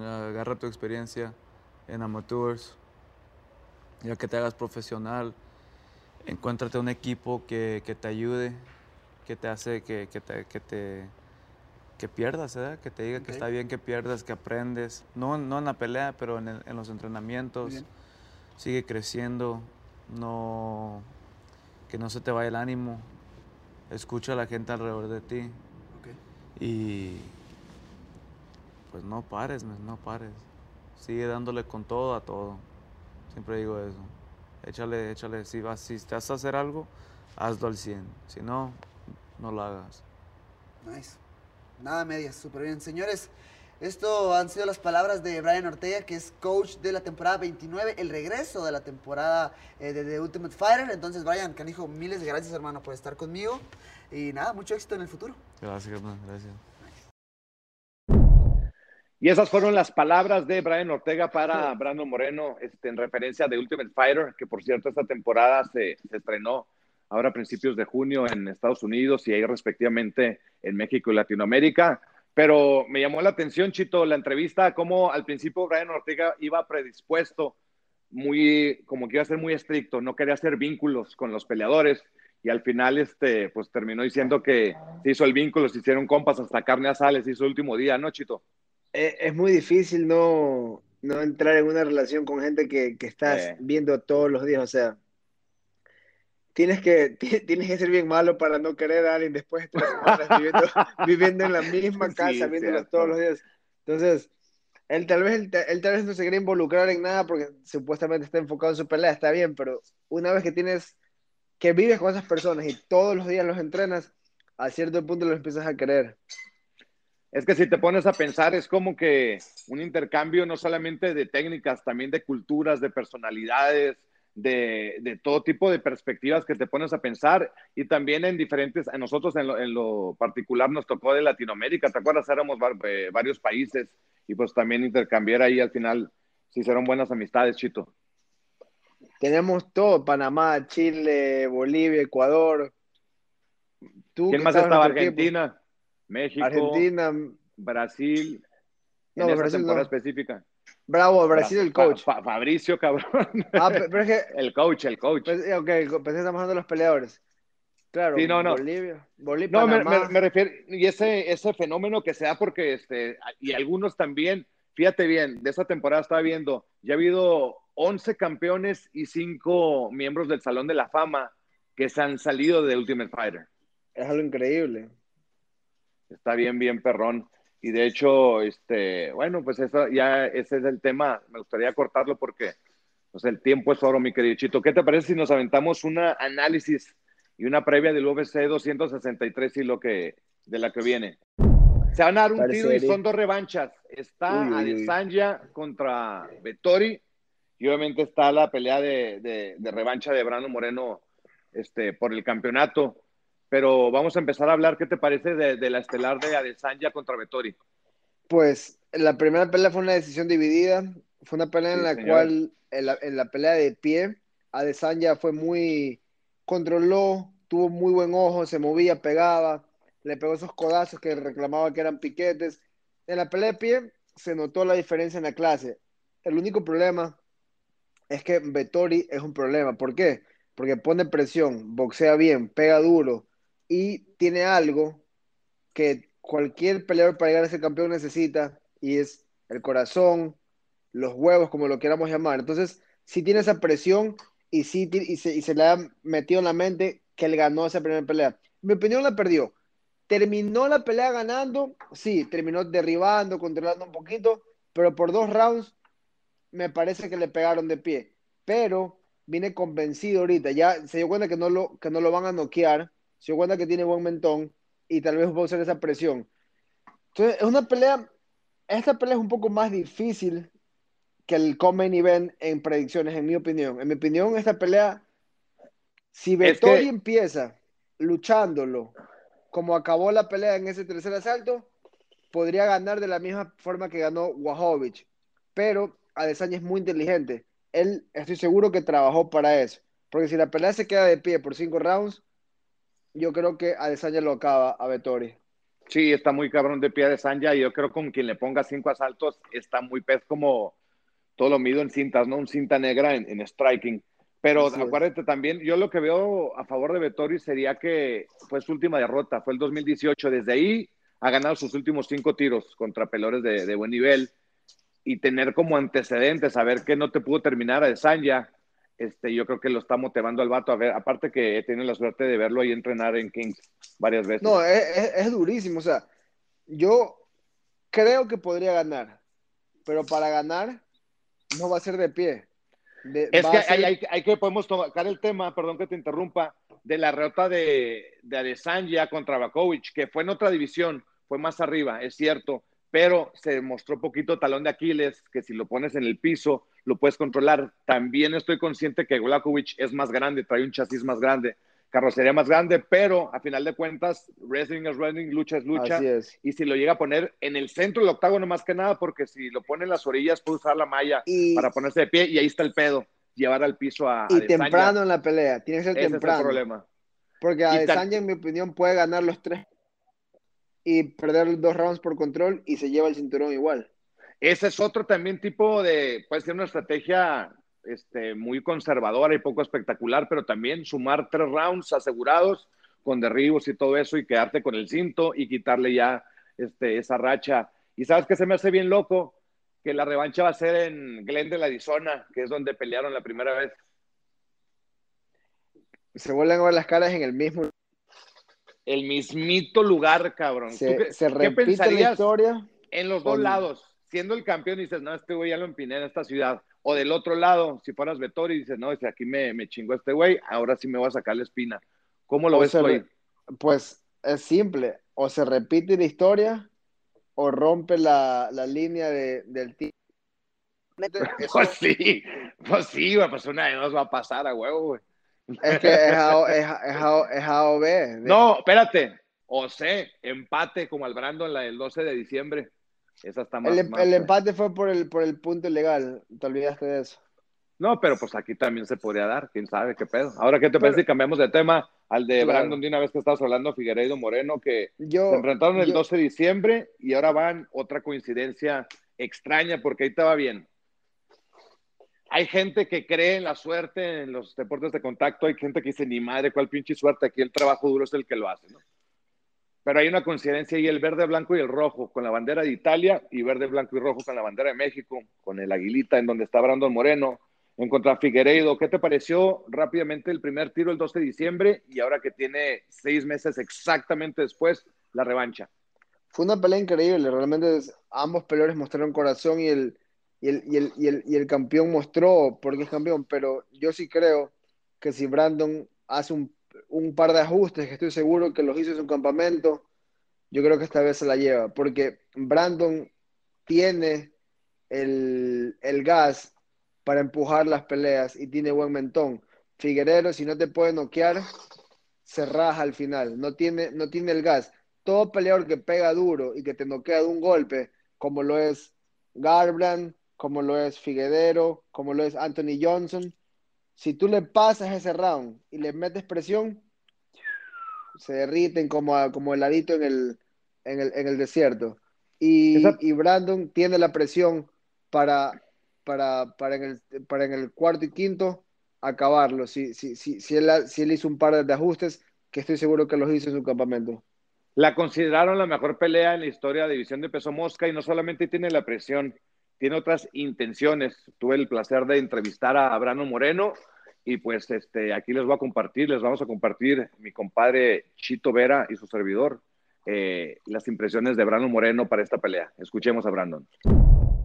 Agarra tu experiencia en amateurs, ya que te hagas profesional, encuéntrate un equipo que te ayude, que te hace que pierdas, ¿eh? Que te diga okay. Que está bien que pierdas, que aprendes. No en la pelea, pero en los entrenamientos. Sigue creciendo, que no se te vaya el ánimo, escucha a la gente alrededor de ti. Okay. Y pues no pares, sigue dándole con todo a todo, siempre digo eso, échale, si te vas a hacer algo, hazlo al 100, si no, no lo hagas. Nice, nada medias, súper bien, señores. Esto han sido las palabras de Brian Ortega, que es coach de la temporada 29, el regreso de la temporada de The Ultimate Fighter. Entonces, Brian, canijo, miles de gracias, hermano, por estar conmigo. Y nada, mucho éxito en el futuro. Gracias, hermano, gracias. Y esas fueron las palabras de Brian Ortega para Brandon Moreno, en referencia de Ultimate Fighter, que por cierto, esta temporada se estrenó ahora a principios de junio en Estados Unidos y ahí respectivamente en México y Latinoamérica. Pero me llamó la atención, Chito, la entrevista, cómo al principio Brian Ortega iba predispuesto muy, como que iba a ser muy estricto, no quería hacer vínculos con los peleadores, y al final pues terminó diciendo que se hizo el vínculo, se hicieron compas, hasta carne asada les hizo el último día, ¿no, Chito? Es muy difícil no entrar en una relación con gente que estás viendo todos los días, o sea, tienes que ser bien malo para no querer a alguien después de 3 semanas viviendo en la misma casa, sí, viéndolos todos los días. Entonces, él tal vez no se quiere involucrar en nada porque supuestamente está enfocado en su pelea, está bien, pero una vez que vives con esas personas y todos los días los entrenas, a cierto punto los empiezas a querer. Es que si te pones a pensar, es como que un intercambio no solamente de técnicas, también de culturas, de personalidades, de todo tipo de perspectivas que te pones a pensar, y también en diferentes, a nosotros en lo particular nos tocó de Latinoamérica, ¿te acuerdas? Éramos varios países, y pues también intercambiar ahí al final, se hicieron buenas amistades, Chito. Tenemos todo, Panamá, Chile, Bolivia, Ecuador. ¿Quién más estaba? Argentina, tiempo? México, Argentina, Brasil, no, en Brasil, esa temporada no específica. Bravo, Brasil, el coach. Fabricio, cabrón. Ah, pero es que... El coach. Ok, pensé que estamos hablando de los peleadores. Claro, sí, no. Bolivia, no, me refiero... Y ese fenómeno que se da porque... y algunos también... Fíjate bien, de esta temporada estaba viendo... Ya ha habido 11 campeones y 5 miembros del Salón de la Fama que se han salido de Ultimate Fighter. Es algo increíble. Está bien, bien perrón. Y de hecho, bueno, pues eso ya, ese es el tema. Me gustaría cortarlo porque pues el tiempo es oro, mi querido Chito. ¿Qué te parece si nos aventamos un análisis y una previa del UFC 263 y de la que viene? Se van a dar un tiro y son 2 revanchas. Está Adesanya contra Vettori, y obviamente está la pelea de revancha de Brandon Moreno por el campeonato. Pero vamos a empezar a hablar, ¿qué te parece de la estelar de Adesanya contra Vettori? Pues la primera pelea fue una decisión dividida, fue una pelea cual en la pelea de pie, Adesanya controló, tuvo muy buen ojo, se movía, pegaba, le pegó esos codazos que reclamaba que eran piquetes. En la pelea de pie se notó la diferencia en la clase. El único problema es que Vettori es un problema. ¿Por qué? Porque pone presión, boxea bien, pega duro, y tiene algo que cualquier peleador para llegar a ser campeón necesita, y es el corazón, los huevos, como lo queramos llamar. Entonces, sí tiene esa presión, y se le ha metido en la mente que él ganó esa primera pelea. En mi opinión, la perdió. Terminó la pelea ganando, sí, terminó derribando, controlando un poquito, pero por 2 rounds me parece que le pegaron de pie. Pero viene convencido ahorita, ya se dio cuenta que no lo van a noquear, se dio cuenta que tiene buen mentón, y tal vez va a usar esa presión. Entonces, esta pelea es un poco más difícil que el co-main event en predicciones, en mi opinión. En mi opinión, esta pelea, si Vettori empieza luchándolo, como acabó la pelea en ese tercer asalto, podría ganar de la misma forma que ganó Wachovic. Pero Adesanya es muy inteligente. Él, estoy seguro que trabajó para eso, porque si la pelea se queda de pie por 5 rounds, yo creo que Adesanya lo acaba a Vettori. Sí, está muy cabrón de pie Adesanya, y yo creo que con quien le ponga 5 asaltos está muy pez, como todo lo mido en cintas, ¿no? Un cinta negra en striking. Pero así acuérdate también, yo lo que veo a favor de Vettori sería que fue su última derrota, fue el 2018, desde ahí ha ganado sus últimos 5 tiros contra peleadores de buen nivel, y tener como antecedente, saber que no te pudo terminar Adesanya, yo creo que lo está motivando al vato. A ver, aparte que he tenido la suerte de verlo ahí entrenar en Kings varias veces. No, es durísimo, o sea, yo creo que podría ganar, pero para ganar no va a ser de pie. Podemos tocar el tema, perdón que te interrumpa, de la derrota de Adesanya contra Bakovic, que fue en otra división, fue más arriba, es cierto, pero se mostró poquito talón de Aquiles, que si lo pones en el piso, lo puedes controlar. También estoy consciente que Volkanovski es más grande, trae un chasis más grande, carrocería más grande, pero a final de cuentas, wrestling es wrestling, lucha es lucha. Así es. Y si lo llega a poner en el centro del octágono, más que nada, porque si lo pone en las orillas, puede usar la malla para ponerse de pie, y ahí está el pedo, llevar al piso a Adesanya. Y temprano en la pelea, tiene que ser temprano. Ese es el problema. Porque Adesanya, en mi opinión, puede ganar los 3 y perder 2 rounds por control, y se lleva el cinturón igual. Ese es otro también tipo puede ser una estrategia muy conservadora y poco espectacular, pero también sumar 3 rounds asegurados con derribos y todo eso, y quedarte con el cinto y quitarle ya esa racha. Y sabes que se me hace bien loco que la revancha va a ser en Glendale, Arizona, que es donde pelearon la primera vez. Se vuelven a ver las caras en el mismo... El mismito lugar, cabrón. ¿Qué repite pensarías la historia en los dos lados? Siendo el campeón, dices, no, este güey ya lo empiné en esta ciudad. O del otro lado, si fueras Vettori, dices, no, aquí me chingó este güey, ahora sí me voy a sacar la espina. ¿Cómo lo ves, güey? Pues es simple. O se repite la historia, o rompe la línea del tío. Pues sí, güey, pues una de dos va a pasar a huevo, güey. Es que es AOB. No, espérate. O sea, empate como al Brandon, la del 12 de diciembre. Esa está más, el empate fue por el punto ilegal. Te olvidaste de eso. No, pero pues aquí también se podría dar. Quién sabe qué pedo. Ahora, ¿qué te parece si cambiamos de tema al de Brandon de una vez que estabas hablando? Figueiredo Moreno, que se enfrentaron el 12 de diciembre y ahora van otra coincidencia extraña, porque ahí estaba bien. Hay gente que cree en la suerte en los deportes de contacto, hay gente que dice, ni madre, cuál pinche suerte, aquí el trabajo duro es el que lo hace, ¿no? Pero hay una coincidencia ahí, el verde, blanco y el rojo, con la bandera de Italia, y verde, blanco y rojo con la bandera de México, con el aguilita en donde está Brandon Moreno, en contra de Figueiredo. ¿Qué te pareció rápidamente el primer tiro el 12 de diciembre y ahora que tiene 6 meses exactamente después, la revancha? Fue una pelea increíble, realmente ambos peleadores mostraron corazón y el campeón mostró porque es campeón, pero yo sí creo que si Brandon hace un par de ajustes, que estoy seguro que los hizo en su campamento, yo creo que esta vez se la lleva, porque Brandon tiene el gas para empujar las peleas y tiene buen mentón. Figueiredo, si no te puede noquear, se raja al final, no tiene el gas. Todo peleador que pega duro y que te noquea de un golpe, como lo es Garbrandt, como lo es Figueiredo, como lo es Anthony Johnson, si tú le pasas ese round y le metes presión, se derriten como heladito en el desierto. Y Brandon tiene la presión para en el cuarto y quinto acabarlo. Si él hizo un par de ajustes, que estoy seguro que los hizo en su campamento. La consideraron la mejor pelea en la historia de división de peso mosca, y no solamente tiene la presión, tiene otras intenciones. Tuve el placer de entrevistar a Brandon Moreno y pues aquí les vamos a compartir mi compadre Chito Vera y su servidor las impresiones de Brandon Moreno para esta pelea. Escuchemos a Brandon.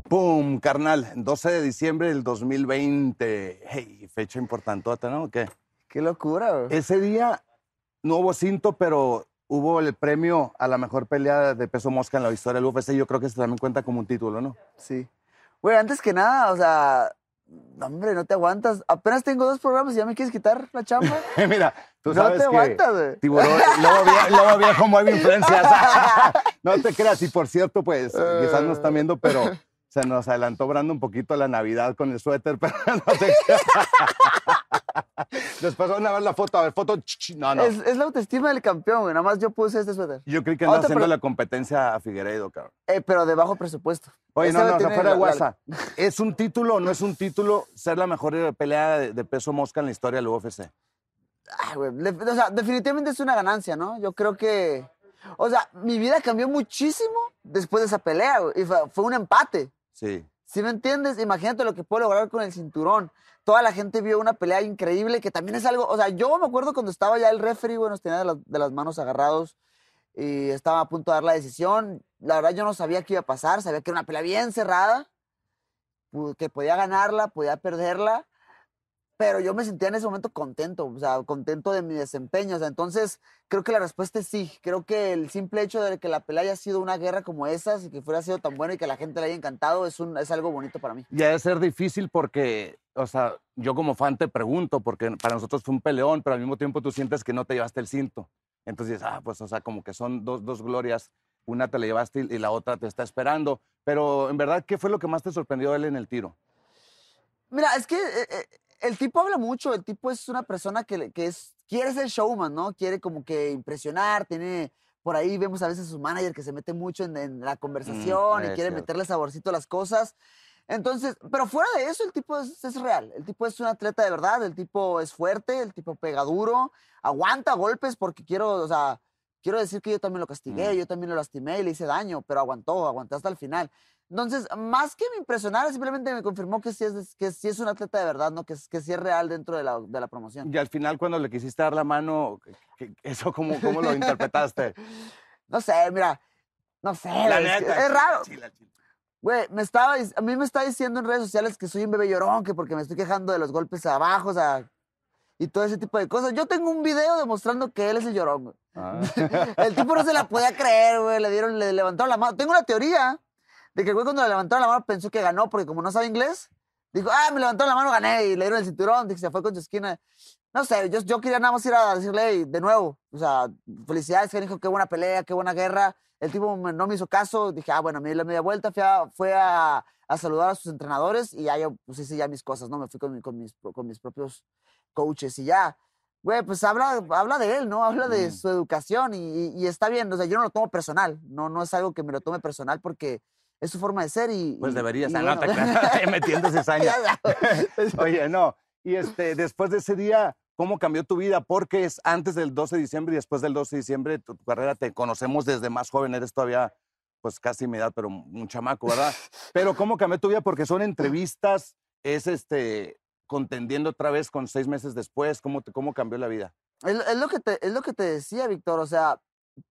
¡Pum, carnal! 12 de diciembre del 2020. Hey, fecha importantota, ¿no? ¿Qué? ¡Qué locura, bro! Ese día no hubo cinto, pero... Hubo el premio a la mejor pelea de peso mosca en la historia del UFC. Yo creo que eso también cuenta como un título, ¿no? Sí. Güey, antes que nada, o sea... Hombre, no te aguantas. Apenas tengo 2 programas y ya me quieres quitar la chamba. Mira, tú sabes que... No te aguantas, güey. Tiburón, luego viejo mueve influencias. No te creas. Y por cierto, pues, quizás no están viendo, pero... Se nos adelantó Brandon un poquito a la Navidad con el suéter, pero no sé qué. Después van a ver la foto. A ver, foto. No. Es la autoestima del campeón, güey. Nada más yo puse este suéter. Yo creí que andaba haciendo la competencia a Figueiredo, cabrón. Pero de bajo presupuesto. Oye, no, fuera de WhatsApp. ¿Es un título o no es un título ser la mejor pelea de peso mosca en la historia del UFC? Ay, güey. O sea, definitivamente es una ganancia, ¿no? Yo creo que... O sea, mi vida cambió muchísimo después de esa pelea, güey. Y fue un empate. Sí. ¿Sí me entiendes? Imagínate lo que puedo lograr con el cinturón. Toda la gente vio una pelea increíble que también es algo... O sea, yo me acuerdo cuando estaba ya el referee, bueno, nos tenía de las manos agarrados y estaba a punto de dar la decisión. La verdad yo no sabía qué iba a pasar, sabía que era una pelea bien cerrada, que podía ganarla, podía perderla, pero yo me sentía en ese momento contento, o sea, contento de mi desempeño. O sea, entonces creo que la respuesta es sí. Creo que el simple hecho de que la pelea haya sido una guerra como esas y que fuera sido tan buena y que a la gente le haya encantado es algo bonito para mí. Ya debe ser difícil porque, o sea, yo como fan te pregunto, porque para nosotros fue un peleón, pero al mismo tiempo tú sientes que no te llevaste el cinto. Entonces, pues, o sea, como que son dos glorias. Una te la llevaste y la otra te está esperando. Pero, en verdad, ¿qué fue lo que más te sorprendió de él en el tiro? Mira, es que... El tipo habla mucho, el tipo es una persona que quiere ser showman, ¿no? Quiere como que impresionar, tiene... Por ahí vemos a veces a su manager que se mete mucho en la conversación y quiere meterle saborcito a las cosas. Entonces, pero fuera de eso, el tipo es real. El tipo es un atleta de verdad, el tipo es fuerte, el tipo pega duro, aguanta golpes porque quiero decir que yo también lo castigué, yo también lo lastimé y le hice daño, pero aguanté hasta el final. Entonces, más que me impresionara, simplemente me confirmó que sí es un atleta de verdad, ¿no? Que sí es real dentro de la promoción. Y al final, cuando le quisiste dar la mano, ¿eso cómo lo interpretaste? No sé, mira, no sé. La neta, es raro. Chila. Güey, a mí me está diciendo en redes sociales que soy un bebé llorón, que porque me estoy quejando de los golpes abajo, y todo ese tipo de cosas. Yo tengo un video demostrando que él es el llorón, güey. El tipo no se la podía creer, güey. Le levantaron la mano. Tengo una teoría de que el güey cuando le levantaron la mano pensó que ganó, porque como no sabe inglés, dijo, me levantaron la mano, gané, y le dieron el cinturón, y se fue con su esquina. No sé, yo quería nada más ir a decirle de nuevo, felicidades, que dijo, qué buena pelea, qué buena guerra. El tipo no me hizo caso, dije, bueno, me di la media vuelta, fue a saludar a sus entrenadores y ya yo pues hice ya mis cosas, ¿no? Me fui con mis propios coaches y ya. Güey, pues habla de él, ¿no? Habla de su educación y está bien. Yo no lo tomo personal, no es algo que me lo tome personal porque es su forma de ser y... Pues deberías, te metiendo cizaña. Oye, no, y después de ese día... ¿Cómo cambió tu vida? Porque es antes del 12 de diciembre y después del 12 de diciembre tu carrera, te conocemos desde más joven, eres todavía pues casi mi edad, pero un chamaco, ¿verdad? Pero ¿cómo cambió tu vida? Porque son entrevistas, es contendiendo otra vez con 6 meses después, ¿cómo cambió la vida? Es lo que te decía, Víctor,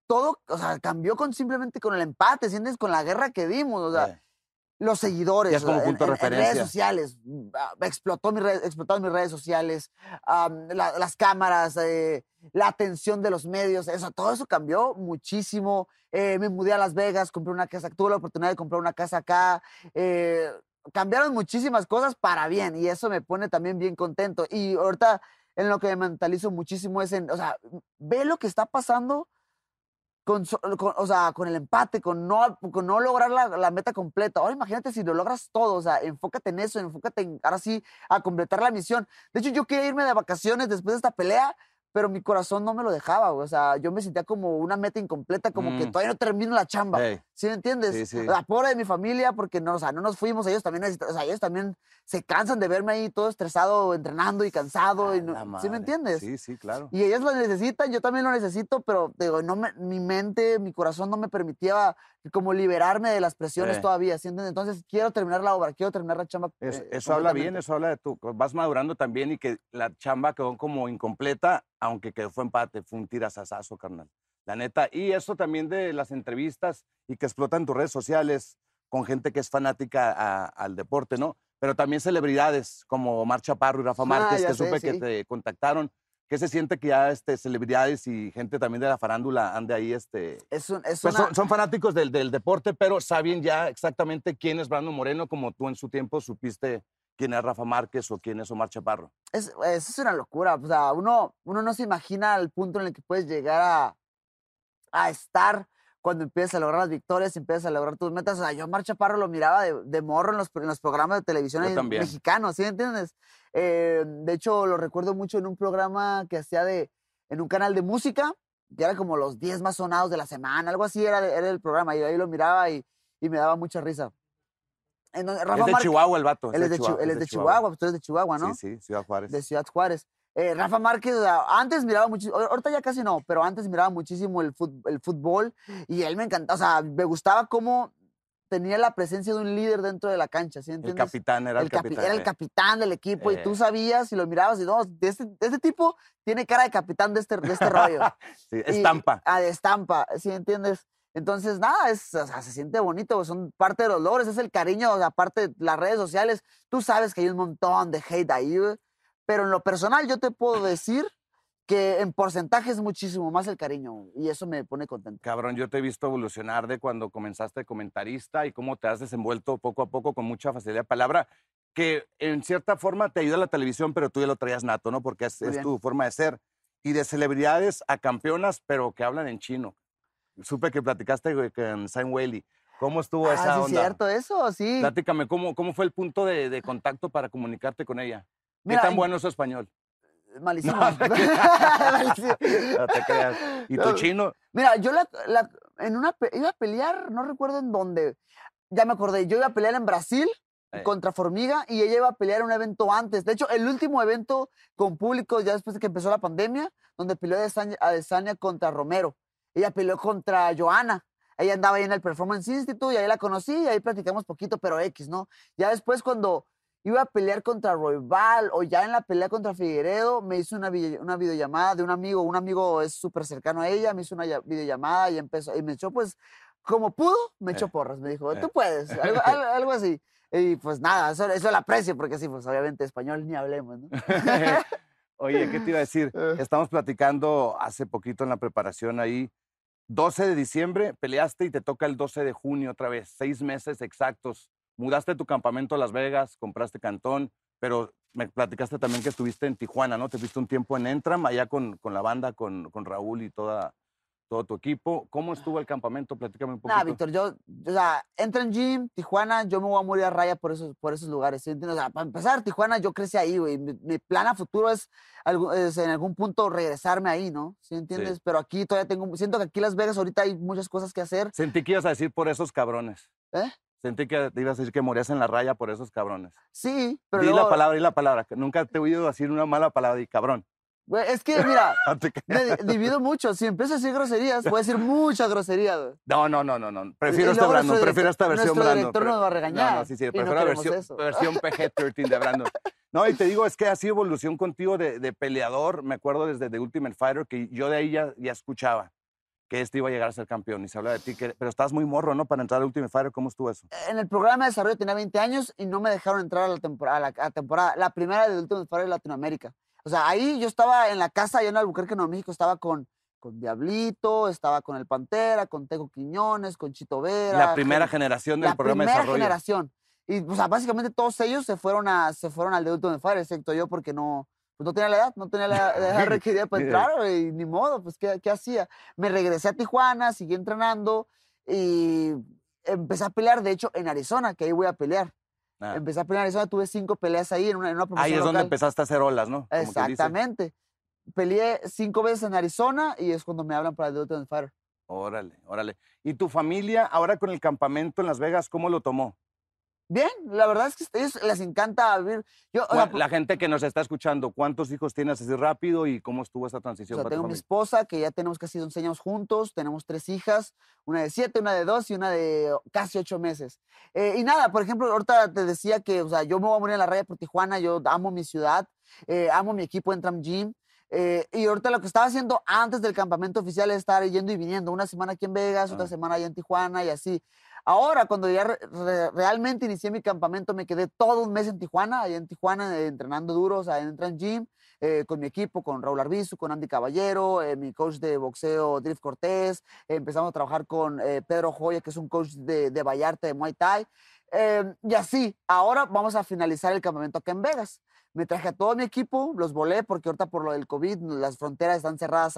todo cambió simplemente con el empate, ¿sientes? Con la guerra que dimos, Los seguidores, es como punto de referencia. En redes sociales, explotaron mis redes sociales, las cámaras, la atención de los medios, todo eso cambió muchísimo. Me mudé a Las Vegas, compré una casa, tuve la oportunidad de comprar una casa acá. Cambiaron muchísimas cosas para bien y eso me pone también bien contento. Y ahorita en lo que me mentalizo muchísimo es ve lo que está pasando con el empate, con no lograr la meta completa. Ahora imagínate si lo logras todo, enfócate en eso, enfócate en, ahora sí, a completar la misión. De hecho, yo quería irme de vacaciones después de esta pelea, pero mi corazón no me lo dejaba, yo me sentía como una meta incompleta, como que todavía no termino la chamba, ¿sí me entiendes? Sí, sí. La pobre de mi familia, porque no, no nos fuimos, ellos también ellos también se cansan de verme ahí todo estresado, entrenando y cansado, ¿sí me entiendes? Sí, sí, claro. Y ellos lo necesitan, yo también lo necesito, pero digo, mi mente, mi corazón no me permitía como liberarme de las presiones todavía, ¿sí entiendes? Entonces quiero terminar la obra, quiero terminar la chamba. Eso habla bien, eso habla de tú, vas madurando también y que la chamba quedó como incompleta, aunque que fue empate, fue un tirasasazo, carnal. La neta. Y eso también de las entrevistas y que explotan tus redes sociales con gente que es fanática al deporte, ¿no? Pero también celebridades como Omar Chaparro y Rafa Márquez, que supe que te contactaron. ¿Qué se siente que ya celebridades y gente también de la farándula ande ahí? Son fanáticos del deporte, pero saben ya exactamente quién es Brandon Moreno, como tú en su tiempo supiste quién es Rafa Márquez o quién es Omar Chaparro. Es una locura. Uno no se imagina el punto en el que puedes llegar a estar cuando empiezas a lograr las victorias, empiezas a lograr tus metas. Yo Omar Chaparro lo miraba de morro en los programas de televisión mexicanos, ¿sí me entiendes? De hecho, lo recuerdo mucho en un programa que hacía en un canal de música, que era como los 10 más sonados de la semana, algo así era el programa, y ahí lo miraba y me daba mucha risa. Entonces, Rafa Márquez, Chihuahua el vato. Él es de Chihuahua, pues tú eres de Chihuahua, ¿no? Sí, sí, Ciudad Juárez. De Ciudad Juárez. Rafa Márquez, antes miraba muchísimo, ahorita ya casi no, pero antes miraba muchísimo el fútbol y él me encantaba, me gustaba cómo tenía la presencia de un líder dentro de la cancha, ¿sí entiendes? El capitán, era el capitán del equipo y tú sabías y lo mirabas y no, este tipo tiene cara de capitán de este rollo. Sí, estampa. De estampa, ¿sí entiendes? Entonces, nada, se siente bonito, son parte de los logros, es el cariño, aparte de las redes sociales. Tú sabes que hay un montón de hate ahí, pero en lo personal yo te puedo decir que en porcentaje es muchísimo más el cariño y eso me pone contento. Cabrón, yo te he visto evolucionar de cuando comenzaste comentarista y cómo te has desenvuelto poco a poco con mucha facilidad de palabra, que en cierta forma te ayuda la televisión, pero tú ya lo traías nato, ¿no? Porque es tu forma de ser. Y de celebridades a campeonas, pero que hablan en chino. Supe que platicaste con Sam Whaley. ¿Cómo estuvo esa onda? Es cierto, eso, sí. Platícame, ¿cómo fue el punto de contacto para comunicarte con ella? Mira, ¿qué tan bueno es su español? Malísimo. No, malísimo. No te creas. ¿Y tu chino? Mira, yo iba a pelear, no recuerdo en dónde. Ya me acordé, yo iba a pelear en Brasil contra Formiga y ella iba a pelear un evento antes. De hecho, el último evento con público ya después de que empezó la pandemia, donde peleó Adesanya contra Romero. Ella peleó contra Johanna. Ella andaba ahí en el Performance Institute y ahí la conocí y ahí platicamos poquito, pero X, ¿no? Ya después cuando iba a pelear contra Roybal o ya en la pelea contra Figueiredo, me hizo una videollamada de un amigo. Un amigo es súper cercano a ella, me hizo una videollamada y empezó, y me echó pues, como pudo, me echó porras. Me dijo, tú puedes, algo así. Y pues nada, eso la aprecio porque sí, pues obviamente español ni hablemos, ¿no? Oye, ¿qué te iba a decir? Estamos platicando hace poquito en la preparación ahí. 12 de diciembre peleaste y te toca el 12 de junio otra vez. 6 meses exactos. Mudaste tu campamento a Las Vegas, compraste cantón, pero me platicaste también que estuviste en Tijuana, ¿no? Te fuiste un tiempo en Entram, allá con la banda, con Raúl y todo tu equipo. ¿Cómo estuvo el campamento? Platícame un poquito. No, Víctor, o sea, Entram Gym, Tijuana, yo me voy a morir a raya por esos lugares, ¿sí? O sea, para empezar, Tijuana, yo crecí ahí, güey. Mi plan a futuro es en algún punto regresarme ahí, ¿no? ¿Sí entiendes? Sí. Pero aquí todavía siento que aquí en Las Vegas ahorita hay muchas cosas que hacer. Sentí que ibas a decir por esos cabrones. ¿Eh? Sentí que te ibas a decir que morías en la raya por esos cabrones. Sí, pero luego... Di la palabra. Nunca te he oído decir una mala palabra y cabrón. Es que, mira, me divido mucho. Si empiezo a decir groserías, voy a decir mucha grosería. Güey. No. Prefiero esta Brandon, prefiero esta versión Brandon. Nuestro director nos va a regañar. No, sí, prefiero la versión PG-13 de Brandon. No, y te digo, es que ha sido evolución contigo de peleador. Me acuerdo desde The Ultimate Fighter que yo de ahí ya escuchaba que este iba a llegar a ser campeón y se habla de ti. Pero estabas muy morro, ¿no? Para entrar al Ultimate Fighter, ¿cómo estuvo eso? En el programa de desarrollo tenía 20 años y no me dejaron entrar a la temporada. La primera de Ultimate Fighter de Latinoamérica. O sea, ahí yo estaba en la casa, allá en Albuquerque, Nuevo México, estaba con Diablito, estaba con el Pantera, con Tego Quiñones, con Chito Vera. La primera generación del programa de desarrollo. La primera generación. Y, o sea, básicamente todos ellos se fueron al Ultimate Fighter, excepto yo, porque no tenía la edad, requerida para entrar, y ni modo, pues, ¿qué hacía? Me regresé a Tijuana, seguí entrenando y empecé a pelear, de hecho, en Arizona, que ahí voy a pelear. Ah. Empecé a pelear en Arizona, tuve 5 peleas ahí en una promoción local. Ahí es donde empezaste a hacer olas, ¿no? Como exactamente. Peleé 5 veces en Arizona y es cuando me hablan para el Ultimate Fighter. Órale. ¿Y tu familia ahora con el campamento en Las Vegas, cómo lo tomó? Bien, la verdad es que a ellos les encanta vivir. La gente que nos está escuchando, ¿cuántos hijos tienes así rápido y cómo estuvo esta transición? O sea, tengo mi esposa, que ya tenemos casi 11 años juntos, tenemos 3 hijas, una de 7, una de 2 y una de casi 8 meses. Y nada, por ejemplo, ahorita te decía que, o sea, yo me voy a morir en la raya por Tijuana, yo amo mi ciudad, amo mi equipo Entram Gym. Y ahorita lo que estaba haciendo antes del campamento oficial es estar yendo y viniendo, una semana aquí en Vegas, otra semana allá en Tijuana y así. Ahora, cuando ya realmente inicié mi campamento, me quedé todo un mes en Tijuana, allá en Tijuana, entrenando duro, o sea, en Entram Gym, con mi equipo, con Raúl Arbizu, con Andy Caballero, mi coach de boxeo, Drift Cortés, empezamos a trabajar con Pedro Joya, que es un coach de Vallarta, de Muay Thai, y así, ahora vamos a finalizar el campamento acá en Vegas. Me traje a todo mi equipo, los volé, porque ahorita por lo del COVID las fronteras están cerradas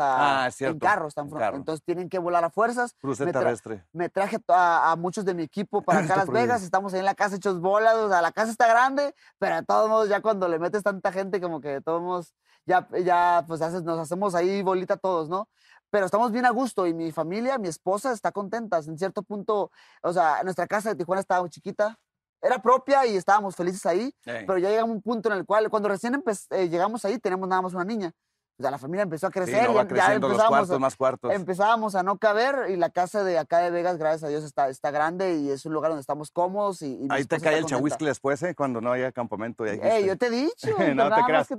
en carro. Entonces tienen que volar a fuerzas. Cruce terrestre. Me traje a muchos de mi equipo para acá a Las Vegas. Estamos ahí en la casa hechos bolas. O sea, la casa está grande, pero de todos modos ya cuando le metes tanta gente, como que de todos modos ya pues nos hacemos ahí bolita todos, ¿no? Pero estamos bien a gusto y mi familia, mi esposa está contenta. En cierto punto, o sea, nuestra casa de Tijuana estaba muy chiquita. Era propia y estábamos felices ahí, pero ya llegamos a un punto en el cual, cuando recién llegamos ahí, tenemos nada más una niña. O sea, la familia empezó a crecer, sí, ya empezábamos a no caber y la casa de acá de Vegas, gracias a Dios, está grande y es un lugar donde estamos cómodos. Y ahí te cae el chahuiscle después, ¿eh? Cuando no haya campamento. Yo te he dicho. No te creas.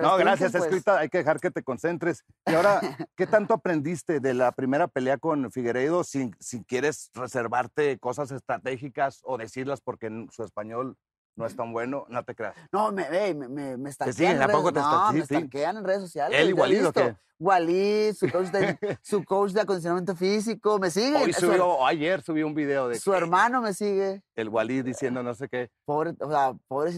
No, gracias, pues. Escrita, hay que dejar que te concentres. Y ahora, ¿qué tanto aprendiste de la primera pelea con Figueiredo si quieres reservarte cosas estratégicas o decirlas porque en su español... No es tan bueno, no te creas. No, me estanquean en redes sociales. No, me estanquean en redes sociales. ¿Él y Walid o qué? Walid, su coach de acondicionamiento físico, me sigue. Ayer subió un video de... Su hermano me sigue. El Walid diciendo no sé qué. Pobrecito,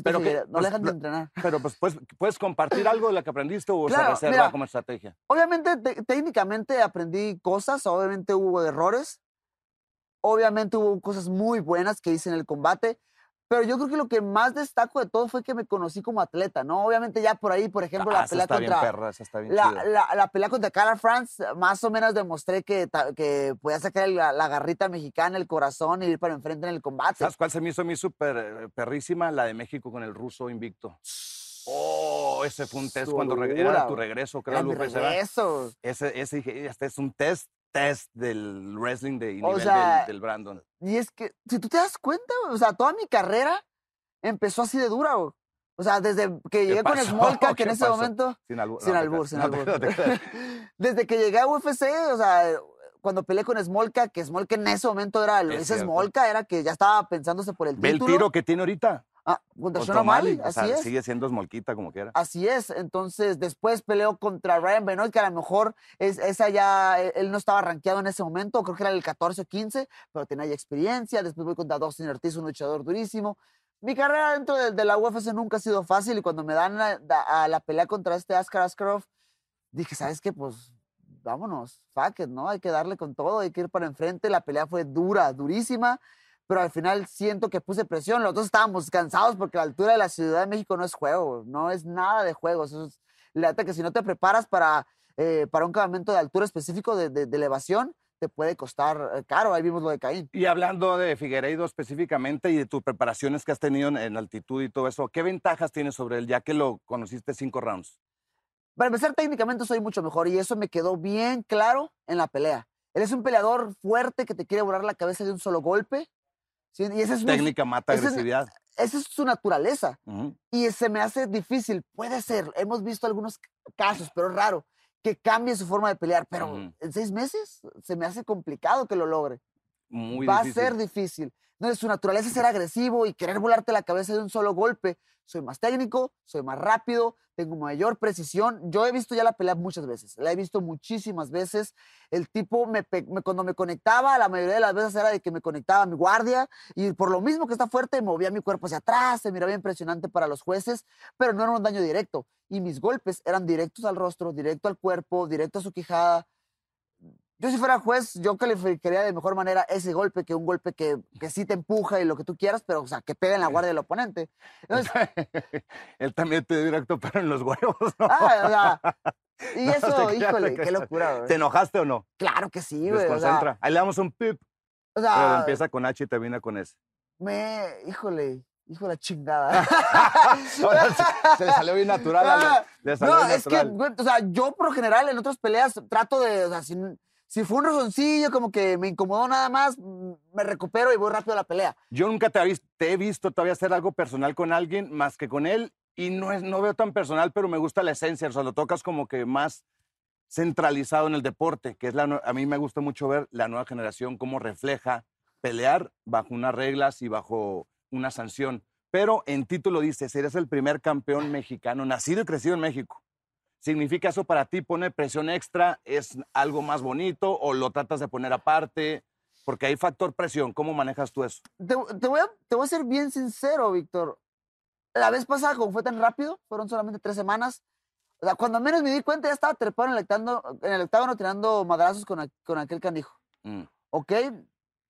pero no le dejan de entrenar. Pero pues, ¿puedes compartir algo de lo que aprendiste o se reserva como estrategia? Obviamente, técnicamente aprendí cosas, obviamente hubo errores, obviamente hubo cosas muy buenas que hice en el combate, Pero yo creo que lo que más destaco de todo fue que me conocí como atleta, ¿no? Obviamente ya por ahí, por ejemplo, la pelea contra... La pelea contra Cara France, más o menos demostré que podía sacar la garrita mexicana, el corazón y ir para enfrente en el combate. ¿Sabes cuál se me hizo a mí súper perrísima? La de México con el ruso invicto. Oh, ese fue un test cuando era tu regreso, creo. Era mi regreso. Ese dije, este es un test del wrestling de nivel, o sea, del Brandon. Y es que, si tú te das cuenta, o sea, toda mi carrera empezó así de dura, güey. O sea, desde que llegué con Smolka, que en ese momento... Sin albur. Desde que llegué a UFC, o sea, cuando peleé con Smolka, que Smolka en ese momento era... Ese Smolka era que ya estaba pensándose por el título. ¿Ve el tiro que tiene ahorita? Ah, contra Mali, así es. Sigue siendo Smolkita como quiera. Así es. Entonces, después peleó contra Brian Benoit, que a lo mejor esa ya... Él no estaba rankeado en ese momento, creo que era el 14 o 15, pero tenía ya experiencia. Después voy contra Dustin Ortiz, un luchador durísimo. Mi carrera dentro de la UFC nunca ha sido fácil, y cuando me dan a la pelea contra este Askar Askarov, dije, ¿sabes qué? Pues vámonos, fuck it, ¿no? Hay que darle con todo, hay que ir para enfrente. La pelea fue dura, durísima, pero al final siento que puse presión. Los dos estábamos cansados porque la altura de la Ciudad de México no es juego, no es nada de juego. Eso es, la verdad que si no te preparas para un campamento de altura específico de elevación, te puede costar caro. Ahí vimos lo de Caín. Y hablando de Figueiredo específicamente y de tus preparaciones que has tenido en altitud y todo eso, ¿qué ventajas tienes sobre él ya que lo conociste 5 rounds? Para empezar, técnicamente soy mucho mejor y eso me quedó bien claro en la pelea. Él es un peleador fuerte que te quiere volar la cabeza de un solo golpe. ¿Sí? Y esa es técnica mata agresividad. Esa es su naturaleza. Y se me hace difícil. Puede ser. Hemos visto algunos casos, pero es raro, que cambie su forma de pelear. Pero en 6 meses se me hace complicado que lo logre. Va a ser difícil. Entonces, su naturaleza es ser agresivo y querer volarte la cabeza de un solo golpe. Soy más técnico, soy más rápido, tengo mayor precisión. Yo he visto ya la pelea muchas veces. La he visto muchísimas veces. El tipo, cuando me conectaba, la mayoría de las veces era de que me conectaba a mi guardia. Y por lo mismo que está fuerte, movía mi cuerpo hacia atrás. Se miraba impresionante para los jueces, pero no era un daño directo. Y mis golpes eran directos al rostro, directo al cuerpo, directo a su quijada. Yo si fuera juez, yo calificaría de mejor manera ese golpe que un golpe que sí te empuja y lo que tú quieras, pero, o sea, que pega en la guardia del oponente. Entonces, él también te dio directo, pero en los huevos, ¿no? Y no, eso, híjole, qué locura, güey. ¿Te enojaste o no? Claro que sí, güey. Desconcentra. Ahí le damos un pip. O sea, pero empieza con H y termina con S. Híjole. Hijo de la chingada. Se le salió bien natural. Es que, o sea, yo por lo general en otras peleas trato de, o sea, si fue un rozoncillo, como que me incomodó nada más, me recupero y voy rápido a la pelea. Yo nunca te he visto todavía hacer algo personal con alguien más que con él, y no veo tan personal, pero me gusta la esencia. O sea, lo tocas como que más centralizado en el deporte, que es a mí me gusta mucho ver la nueva generación cómo refleja pelear bajo unas reglas y bajo una sanción. Pero en título dice, eres el primer campeón mexicano nacido y crecido en México. ¿Significa eso para ti? ¿Pone presión extra? ¿Es algo más bonito o lo tratas de poner aparte? Porque hay factor presión. ¿Cómo manejas tú eso? Te voy a ser bien sincero, Víctor. La vez pasada, como fue tan rápido, fueron solamente 3 semanas. O sea, cuando menos me di cuenta, ya estaba trepado en el octágono tirando madrazos con aquel canijo. ¿Ok?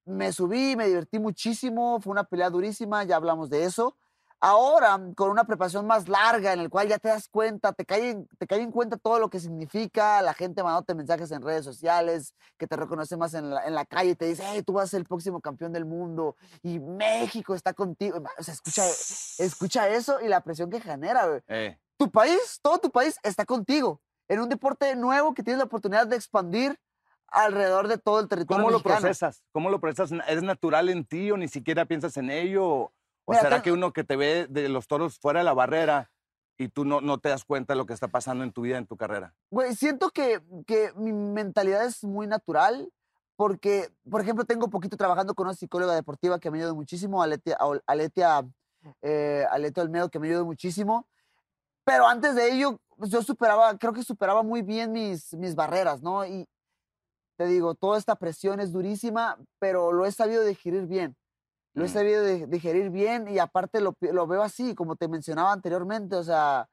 Me subí, me divertí muchísimo, fue una pelea durísima, ya hablamos de eso. Ahora, con una preparación más larga, en el cual ya te das cuenta, te cae en cuenta todo lo que significa, la gente mandándote mensajes en redes sociales, que te reconoce más en la calle y te dice, hey, tú vas a ser el próximo campeón del mundo y México está contigo. O sea, escucha eso y la presión que genera, güey. Tu país, todo tu país está contigo. En un deporte nuevo que tienes la oportunidad de expandir alrededor de todo el territorio mexicano. ¿Cómo lo procesas? ¿Es natural en ti o ni siquiera piensas en ello? ¿O será que uno que te ve de los toros fuera de la barrera y tú no te das cuenta de lo que está pasando en tu vida, en tu carrera? Güey, siento que mi mentalidad es muy natural porque, por ejemplo, tengo poquito trabajando con una psicóloga deportiva que me ayudó muchísimo, Aletia Almeo, que me ayudó muchísimo. Pero antes de ello, pues yo creo que superaba muy bien mis barreras, ¿no? Y te digo, toda esta presión es durísima, pero lo he sabido digerir bien. Lo he sabido digerir bien y aparte lo veo así, como te mencionaba anteriormente. O sea,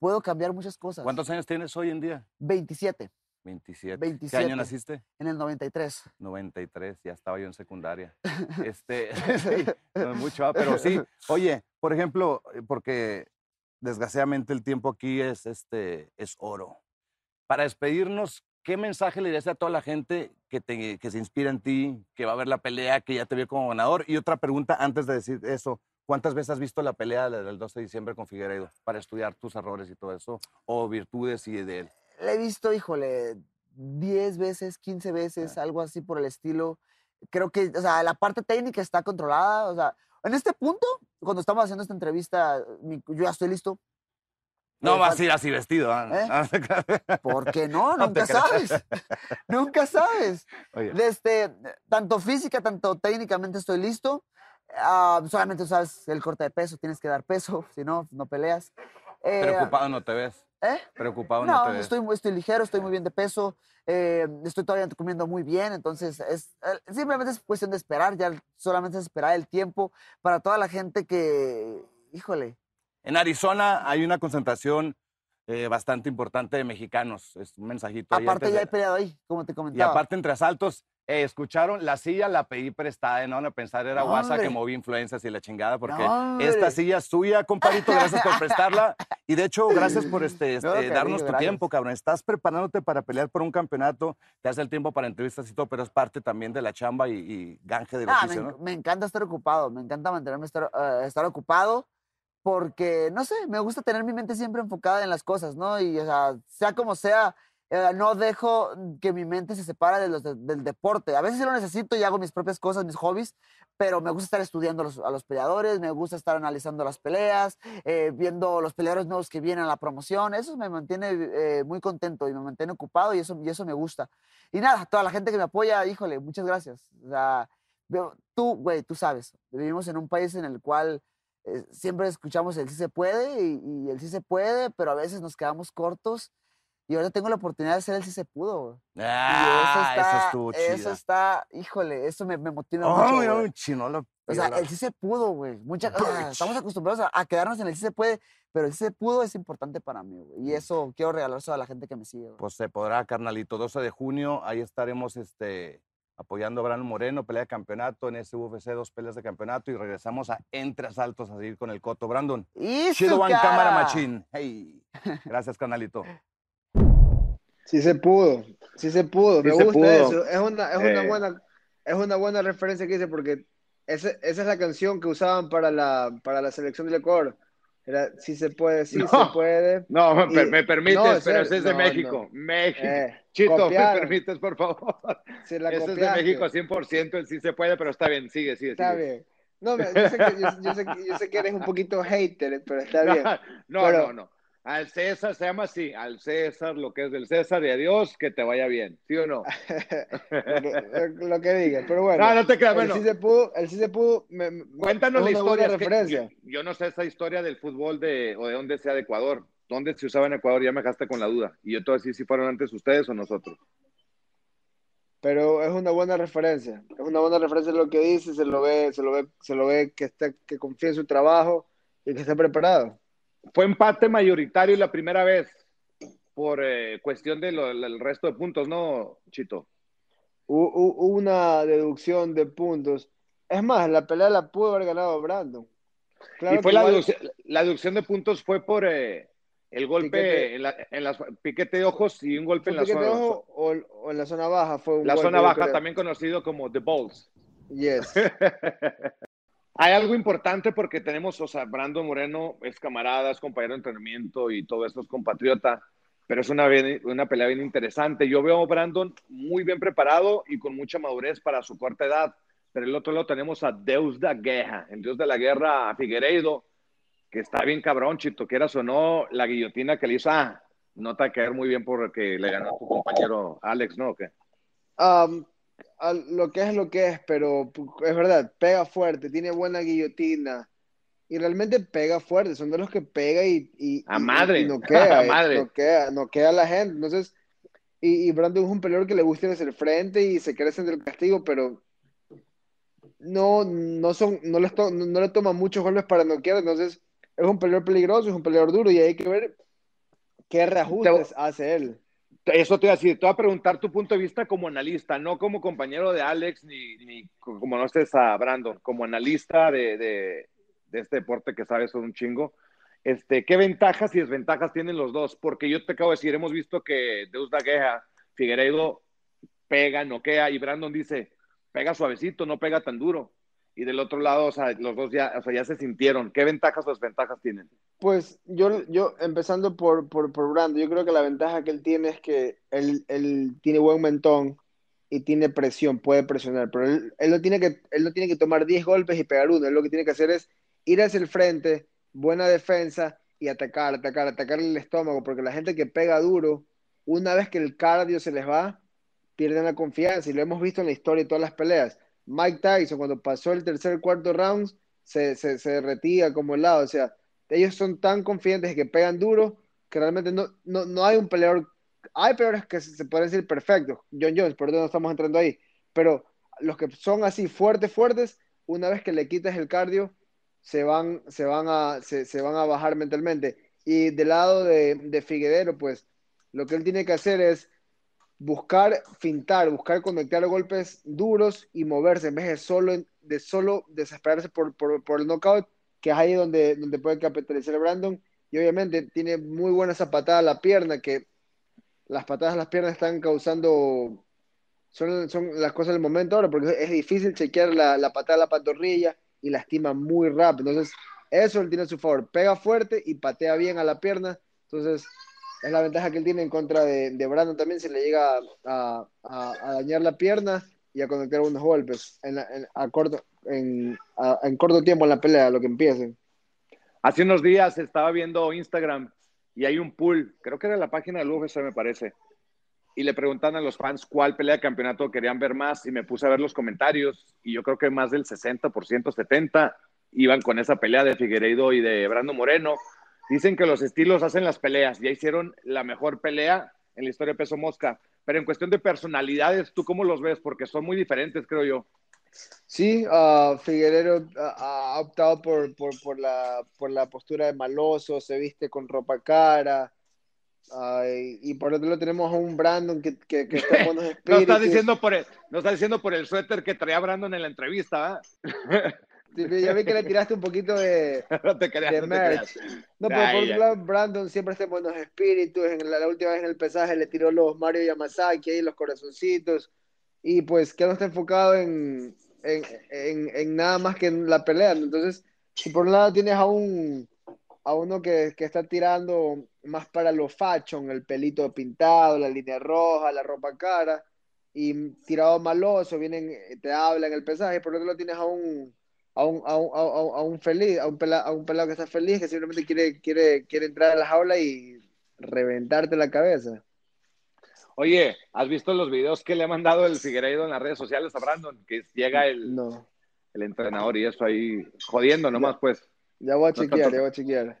puedo cambiar muchas cosas. ¿Cuántos años tienes hoy en día? 27. 27. ¿Qué año naciste? En el 93. 93, ya estaba yo en secundaria. Sí, no es mucho, pero sí. Oye, por ejemplo, porque desgraciadamente el tiempo aquí es oro. Para despedirnos, ¿qué mensaje le dirías a toda la gente que se inspira en ti, que va a ver la pelea, que ya te vio como ganador? Y otra pregunta antes de decir eso. ¿Cuántas veces has visto la pelea del 12 de diciembre con Figueiredo para estudiar tus errores y todo eso? ¿O virtudes y de él? Le he visto, híjole, 10 veces, 15 veces, algo así por el estilo. Creo que, o sea, la parte técnica está controlada. O sea, en este punto, cuando estamos haciendo esta entrevista, yo ya estoy listo. No vas a ir así vestido. ¿Por qué no? Nunca sabes. Nunca sabes. Tanto física, tanto técnicamente estoy listo. Solamente sabes el corte de peso, tienes que dar peso, si no, no peleas. Preocupado no te ves. Preocupado no te ves. Estoy ligero, estoy muy bien de peso, estoy todavía comiendo muy bien, entonces simplemente es cuestión de esperar, ya solamente es esperar el tiempo para toda la gente que, híjole. En Arizona hay una concentración bastante importante de mexicanos, es un mensajito. Aparte ya he peleado ahí, como te comentaba. Y aparte Entre Asaltos. Escucharon, la silla la pedí prestada, no van a pensar, era guasa que moví influencias y la chingada, porque esta silla es suya, compadrito, gracias por prestarla. Y de hecho, gracias por darnos tu tiempo, cabrón. Estás preparándote para pelear por un campeonato, te hace el tiempo para entrevistas y todo, pero es parte también de la chamba y ganje del oficio, ¿no? Me encanta estar ocupado, me encanta mantenerme estar ocupado, porque, no sé, me gusta tener mi mente siempre enfocada en las cosas, ¿no? Y, o sea como sea, no dejo que mi mente se separe del deporte. A veces sí lo necesito y hago mis propias cosas, mis hobbies, pero me gusta estar estudiando a los peleadores, me gusta estar analizando las peleas, viendo los peleadores nuevos que vienen a la promoción. Eso me mantiene muy contento y me mantiene ocupado y eso me gusta. Y nada, toda la gente que me apoya, híjole, muchas gracias. O sea, tú, güey, tú sabes, vivimos en un país en el cual siempre escuchamos el sí se puede y el sí se puede, pero a veces nos quedamos cortos. Y ahora tengo la oportunidad de hacer el si se pudo. Eso está, híjole, eso me motiva mucho. Un chino. O sea, el si se pudo, güey. Estamos acostumbrados a quedarnos en el si se puede, pero el si se pudo es importante para mí, güey. Y eso quiero regalárselo a la gente que me sigue, güey. Pues se podrá, carnalito. 12 de junio, ahí estaremos apoyando a Brandon Moreno, pelea de campeonato, en ese UFC 2 peleas de campeonato, y regresamos a Entre Asaltos a seguir con el coto. Brandon, Chido One Cámara Machín. Hey. Gracias, carnalito. Sí se pudo, sí se pudo. Me gusta eso. Es una buena referencia que hice porque esa es la canción que usaban para la selección del Ecuador. Era sí se puede, sí se puede. No, me permites, pero ese es de México. México. Chito, ¿me permites, por favor? Ese es de México, 100%, el sí se puede, pero está bien, sigue. Está bien. No, yo sé que eres un poquito hater, pero está bien. No. Al César se llama así, al César lo que es del César y a Dios que te vaya bien, ¿sí o no? lo que digas, pero bueno. No te creas, bueno. El sí se pudo. Cuéntanos la historia. Referencia. Yo no sé esa historia del fútbol o de dónde sea de Ecuador. ¿Dónde se usaba en Ecuador? Ya me dejaste con la duda. Y yo te voy a decir si fueron antes ustedes o nosotros. Pero es una buena referencia. Es una buena referencia lo que dice, se lo ve que confía en su trabajo y que está preparado. Fue empate mayoritario la primera vez por cuestión del resto de puntos, ¿no, Chito? Hubo una deducción de puntos. Es más, la pelea la pudo haber ganado Brandon. Claro, y fue la deducción de puntos fue por el golpe piquete, en las piquete de ojos y un golpe en la zona baja. O en la zona baja fue un golpe. La zona baja, también conocido como The Balls. Yes. Hay algo importante porque tenemos, o sea, Brandon Moreno es camarada, es compañero de entrenamiento y todo esto, es compatriota, pero es una pelea bien interesante. Yo veo a Brandon muy bien preparado y con mucha madurez para su corta edad, pero el otro lado tenemos a Deus da Guerra, el Dios de la Guerra, a Figueiredo, que está bien cabrón, Chito, quieras o no, la guillotina que le hizo, no te va a caer muy bien porque le ganó a tu compañero Alex, ¿no? ¿O qué? Lo que es, pero es verdad, pega fuerte, tiene buena guillotina y realmente pega fuerte, son de los que pega y noquea, noquea a la gente, entonces y Brandon es un peleador que le gusta hacer frente y se crece entre el castigo, pero no le toman muchos golpes para noquear, entonces es un peleador peligroso, es un peleador duro y hay que ver qué reajustes hace él. Eso te iba a decir, te voy a preguntar tu punto de vista como analista, no como compañero de Alex, ni como no estés a Brandon, como analista de este deporte que sabes un chingo. ¿Qué ventajas y desventajas tienen los dos? Porque yo te acabo de decir, hemos visto que Deus da Guerra, Figueiredo pega, noquea, y Brandon dice, pega suavecito, no pega tan duro. Y del otro lado, o sea, los dos ya, o sea, ya se sintieron. ¿Qué ventajas o desventajas tienen? Pues yo empezando por Brandon, yo creo que la ventaja que él tiene es que él tiene buen mentón y tiene presión, puede presionar, pero él no tiene que tomar 10 golpes y pegar uno. Él lo que tiene que hacer es ir hacia el frente, buena defensa y atacar el estómago, porque la gente que pega duro, una vez que el cardio se les va, pierden la confianza, y lo hemos visto en la historia de todas las peleas. Mike Tyson, cuando pasó el tercer, cuarto round, se derretía como helado. O sea, ellos son tan confiantes que pegan duro que realmente no hay un peleador. Hay peleadores que se pueden decir perfectos, John Jones, por eso no estamos entrando ahí, pero los que son así fuertes, una vez que le quitas el cardio, se van a bajar mentalmente. Y del lado de Figueiredo, pues lo que él tiene que hacer es buscar fintar, buscar conectar golpes duros y moverse, en vez de solo desesperarse por el knockout, que es ahí donde puede capitalizar Brandon. Y obviamente tiene muy buena esa patada a la pierna, que las patadas a las piernas están causando, son las cosas del momento ahora, porque es difícil chequear la patada a la pantorrilla y lastima muy rápido. Entonces eso él tiene a su favor, pega fuerte y patea bien a la pierna. Entonces es la ventaja que él tiene en contra de Brandon. También se le llega a dañar la pierna y a conectar unos golpes en corto tiempo en la pelea, lo que empiecen. Hace unos días estaba viendo Instagram y hay un pool, creo que era la página del UFC, me parece, y le preguntan a los fans cuál pelea de campeonato querían ver más, y me puse a ver los comentarios, y yo creo que más del 60%, 70%, iban con esa pelea de Figueiredo y de Brandon Moreno. Dicen que los estilos hacen las peleas, ya hicieron la mejor pelea en la historia de peso mosca, pero en cuestión de personalidades, ¿tú cómo los ves? Porque son muy diferentes, creo yo. Sí, Figueiredo ha optado por la postura de maloso, se viste con ropa cara, y por otro lado tenemos a un Brandon que está con los espíritus. No estás diciendo por el suéter que traía Brandon en la entrevista, ¿eh? Ya vi que le tiraste un poquito de merch. No, pero por otro lado, Brandon siempre está en buenos espíritus. La última vez en el pesaje le tiró los Mario Yamazaki ahí, los corazoncitos. Y pues que no está enfocado en nada más que en la pelea. Entonces, si por un lado tienes a uno que está tirando más para lo fashion, el pelito pintado, la línea roja, la ropa cara, y tirado maloso, vienen, te hablan en el pesaje. Por otro lado tienes a un pelado que está feliz, que simplemente quiere entrar a la jaula y reventarte la cabeza. Oye, ¿has visto los videos que le ha mandado el Figueiredo en las redes sociales a Brandon? Que llega el entrenador y eso ahí jodiendo nomás, ya, pues. Ya voy a chequear.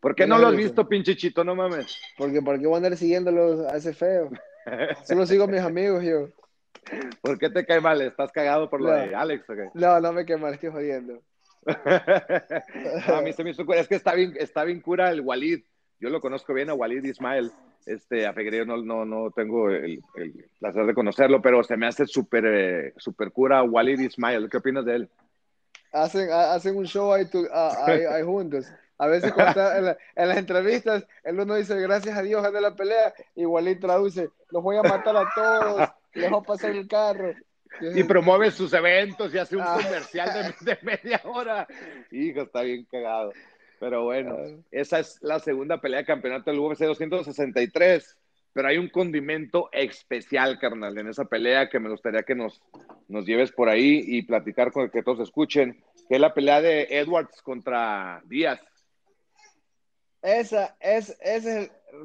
¿Por qué no lo has visto, pinche Chito? No mames. Porque ¿por qué voy a andar siguiéndolo a ese feo? Solo sigo a mis amigos yo. ¿Por qué te cae mal? ¿Estás cagado por lo de Alex? Okay. No me cae mal, estoy jodiendo. No, a mí se me hizo cura. Es que está bien cura el Walid. Yo lo conozco bien a Walid Ismael. A Figueiredo no tengo el placer de conocerlo, pero se me hace súper cura Walid Ismael. ¿Qué opinas de él? Hacen un show ahí juntos. A veces en las entrevistas, el uno dice gracias a Dios, gané la pelea, y Walid traduce, los voy a matar a todos. Les va a pasar el carro. Y promueve sus eventos y hace un comercial de media hora. Hijo, está bien cagado. Pero bueno, esa es la segunda pelea de campeonato del UFC 263. Pero hay un condimento especial, carnal, en esa pelea que me gustaría que nos lleves por ahí y platicar con el que todos escuchen, que es la pelea de Edwards contra Díaz. Ese es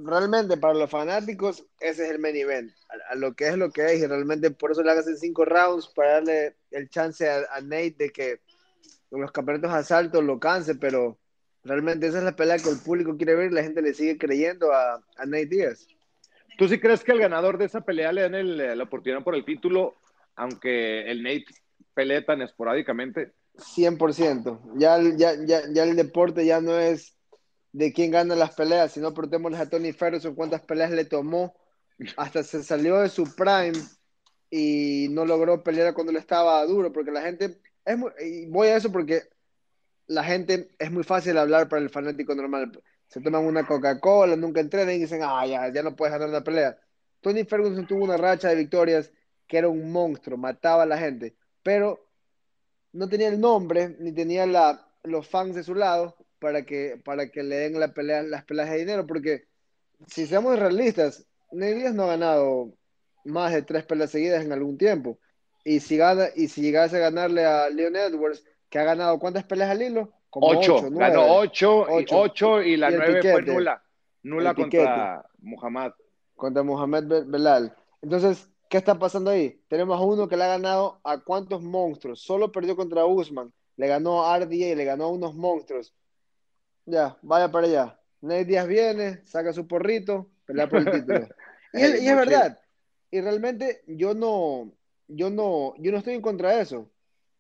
realmente para los fanáticos, ese es el main event, a lo que es, y realmente por eso le hacen 5 rounds, para darle el chance a Nate de que los campeonatos asaltos lo canse, pero realmente esa es la pelea que el público quiere ver, y la gente le sigue creyendo a Nate Díaz. ¿Tú sí crees que el ganador de esa pelea le den la oportunidad por el título, aunque el Nate pelee tan esporádicamente? 100%, ya el deporte ya no es de quién gana las peleas, si no, preguntémosles a Tony Ferguson cuántas peleas le tomó hasta se salió de su prime y no logró pelear cuando le estaba duro, porque la gente, y voy a eso porque la gente es muy fácil hablar para el fanático normal. Se toman una Coca-Cola, nunca entrenan y dicen, ah, ya no puedes ganar la pelea. Tony Ferguson tuvo una racha de victorias que era un monstruo, mataba a la gente, pero no tenía el nombre, ni tenía los fans de su lado para que le den la pelea, las peleas de dinero, porque si seamos realistas, Nate Díaz no ha ganado más de 3 peleas seguidas en algún tiempo, y si llegase a ganarle a Leon Edwards, que ha ganado, ¿cuántas peleas al hilo? Como 8, ganó 8 y la 9 fue nula contra Muhammad. Contra Mohamed Belal. Entonces, ¿qué está pasando ahí? Tenemos a uno que le ha ganado a cuántos monstruos. Solo perdió contra Usman. Le ganó a RDA y le ganó a unos monstruos. Ya, vaya para allá. Nate Díaz viene, saca su porrito, pelea por el título. Y es verdad. Y realmente yo no estoy en contra de eso.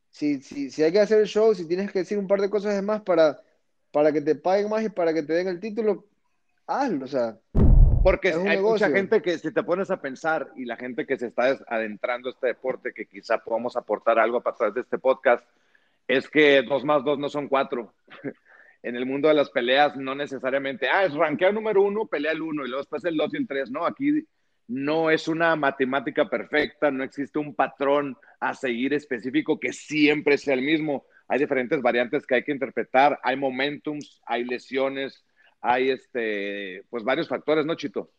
Si hay que hacer el show, si tienes que decir un par de cosas de más para que te paguen más y para que te den el título, hazlo, o sea. Porque hay mucha gente que, si te pones a pensar, y la gente que se está adentrando a este deporte, que quizá podamos aportar algo a través de este podcast, es que 2 más 2 no son 4. En el mundo de las peleas no necesariamente, es ranqueo número 1, pelea el 1, y luego después el 2 y el 3, no, aquí no es una matemática perfecta, no existe un patrón a seguir específico que siempre sea el mismo. Hay diferentes variantes que hay que interpretar, hay momentums, hay lesiones, hay pues varios factores, ¿no, Chito?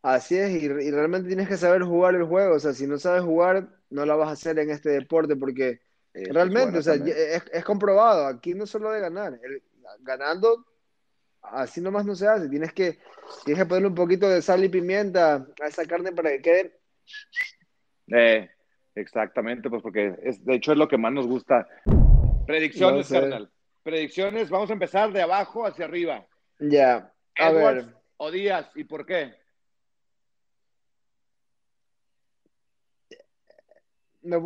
Así es, y realmente tienes que saber jugar el juego, o sea, si no sabes jugar, no la vas a hacer en este deporte, porque realmente, o sea, es comprobado, aquí no solo de ganar, ganando, así nomás no se hace, tienes que ponerle un poquito de sal y pimienta a esa carne para que quede. Exactamente, pues porque de hecho es lo que más nos gusta. Predicciones, no sé. Carnal. Predicciones, vamos a empezar de abajo hacia arriba. Ya, yeah. Edwards ver. O Díaz, ¿y por qué? Me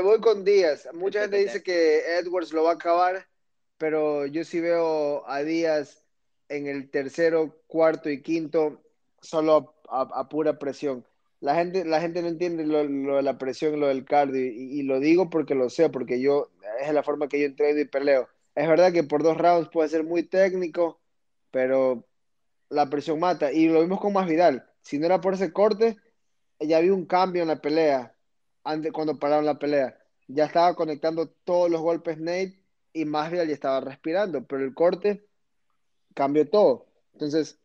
voy con Díaz. Mucha gente dice que Edwards lo va a acabar, pero yo sí veo a Díaz en el tercero, cuarto y quinto, solo a pura presión. La gente no entiende lo de la presión, lo del cardio, y lo digo porque lo sé, porque yo es la forma que yo entreno y peleo. Es verdad que por 2 rounds puede ser muy técnico, pero la presión mata. Y lo vimos con Masvidal. Si no era por ese corte, ya había un cambio en la pelea, antes, cuando pararon la pelea. Ya estaba conectando todos los golpes Nate y Masvidal ya estaba respirando, pero el corte cambió todo. Entonces,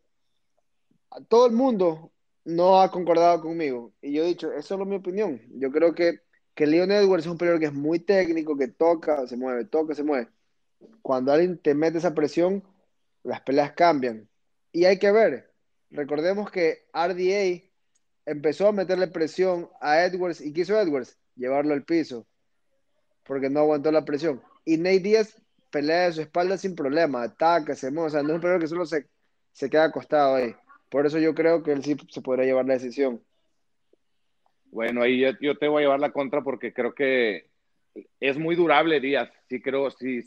todo el mundo no ha concordado conmigo. Y yo he dicho, eso es solo mi opinión. Yo creo que Leon Edwards es un peleador que es muy técnico, que toca, se mueve, toca, se mueve. Cuando alguien te mete esa presión, las peleas cambian. Y hay que ver, recordemos que RDA empezó a meterle presión a Edwards y quiso Edwards llevarlo al piso porque no aguantó la presión. Y Nate Díaz pelea de su espalda sin problema, ataca, se mueve, o sea, no es un peleador que solo se queda acostado ahí. Por eso yo creo que él sí se podrá llevar la decisión. Bueno, ahí yo te voy a llevar la contra porque creo que es muy durable Díaz, sí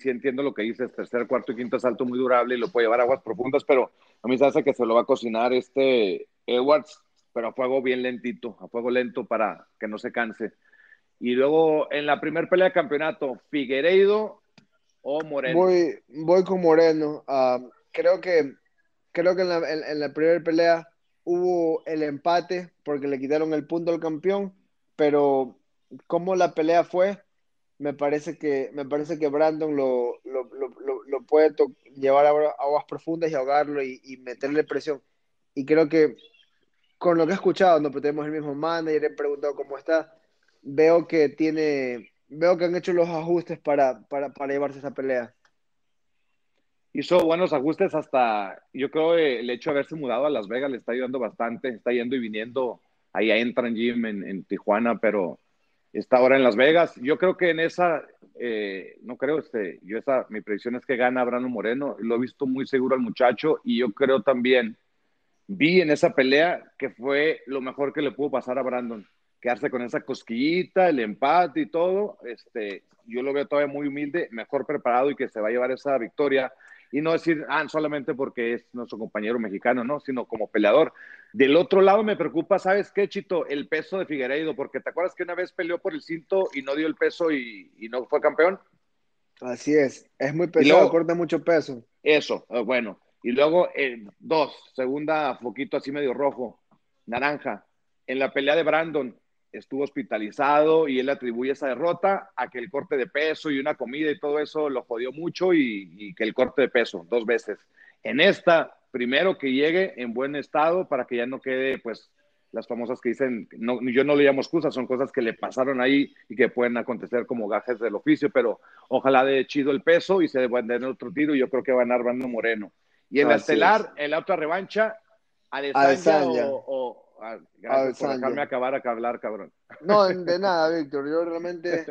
entiendo lo que dices, tercer, cuarto y quinto asalto muy durable y lo puede llevar a aguas profundas, pero a mí se hace que se lo va a cocinar Edwards, pero a fuego bien lentito, a fuego lento para que no se canse. Y luego en la primera pelea de campeonato, Figueiredo o Moreno. Voy con Moreno, creo que en la primera pelea hubo el empate porque le quitaron el punto al campeón, pero como la pelea fue, me parece que Brandon lo puede llevar a aguas profundas y ahogarlo y meterle presión. Y creo que con lo que he escuchado, no tenemos el mismo manager, he preguntado cómo está, veo que han hecho los ajustes para llevarse esa pelea. Hizo buenos ajustes hasta, yo creo el hecho de haberse mudado a Las Vegas le está ayudando bastante, está yendo y viniendo ahí a Entram Gym en Tijuana, pero está ahora en Las Vegas. Yo creo que en esa, mi predicción es que gana Brandon Moreno. Lo he visto muy seguro al muchacho y yo creo también, vi en esa pelea que fue lo mejor que le pudo pasar a Brandon. Quedarse con esa cosquillita, el empate y todo. Yo lo veo todavía muy humilde, mejor preparado y que se va a llevar esa victoria. y no decir, ah, solamente porque es nuestro compañero mexicano, no, sino como peleador. Del otro lado me preocupa, ¿sabes qué, Chito? El peso de Figueiredo, porque ¿te acuerdas que una vez peleó por el cinto y no dio el peso y no fue campeón? Así es muy pesado, luego, corta mucho peso. Eso, bueno. Y luego, segunda, poquito así medio rojo, naranja. En la pelea de Brandon estuvo hospitalizado y él atribuye esa derrota a que el corte de peso y una comida y todo eso lo jodió mucho y que el corte de peso, 2 veces. En esta, primero que llegue en buen estado para que ya no quede, pues, las famosas que dicen, no, yo no le llamo excusas, son cosas que le pasaron ahí y que pueden acontecer como gajes del oficio, pero ojalá de chido el peso y se va a tener otro tiro y yo creo que va a ganar Brandon Moreno. Y en la estelar, en la otra revancha, Adesanya gracias por dejarme acabar a hablar, cabrón. No, de nada, Víctor. Yo realmente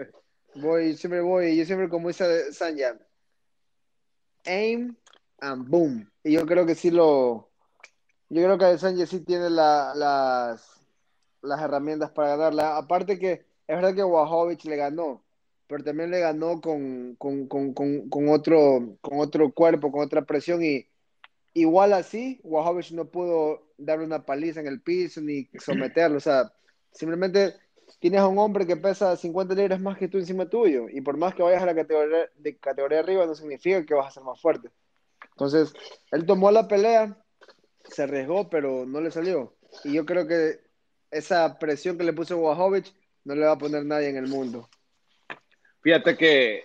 siempre como dice Adesanya, aim and boom. Y yo creo que yo creo que Adesanya sí tiene las herramientas para ganarla. Aparte que es verdad que Wahovic le ganó, pero también le ganó con otro cuerpo, con otra presión y igual así, Wahovic no pudo darle una paliza en el piso ni someterlo. O sea, simplemente tienes a un hombre que pesa 50 libras más que tú encima tuyo. Y por más que vayas a la categoría de arriba, no significa que vas a ser más fuerte. Entonces, él tomó la pelea, se arriesgó, pero no le salió. Y yo creo que esa presión que le puso Wahovic no le va a poner nadie en el mundo. Fíjate que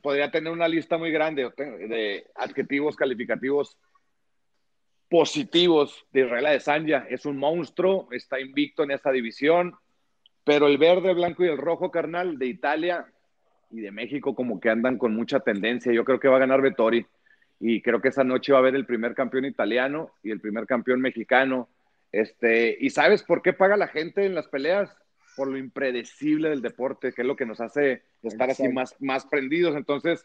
podría tener una lista muy grande de adjetivos calificativos positivos de Israel Adesanya. Es un monstruo, está invicto en esta división, pero el verde, el blanco y el rojo, carnal, de Italia y de México como que andan con mucha tendencia. Yo creo que va a ganar Vettori y creo que esa noche va a haber el primer campeón italiano y el primer campeón mexicano. ¿Y sabes por qué paga la gente en las peleas? Por lo impredecible del deporte, que es lo que nos hace estar así más prendidos. Entonces,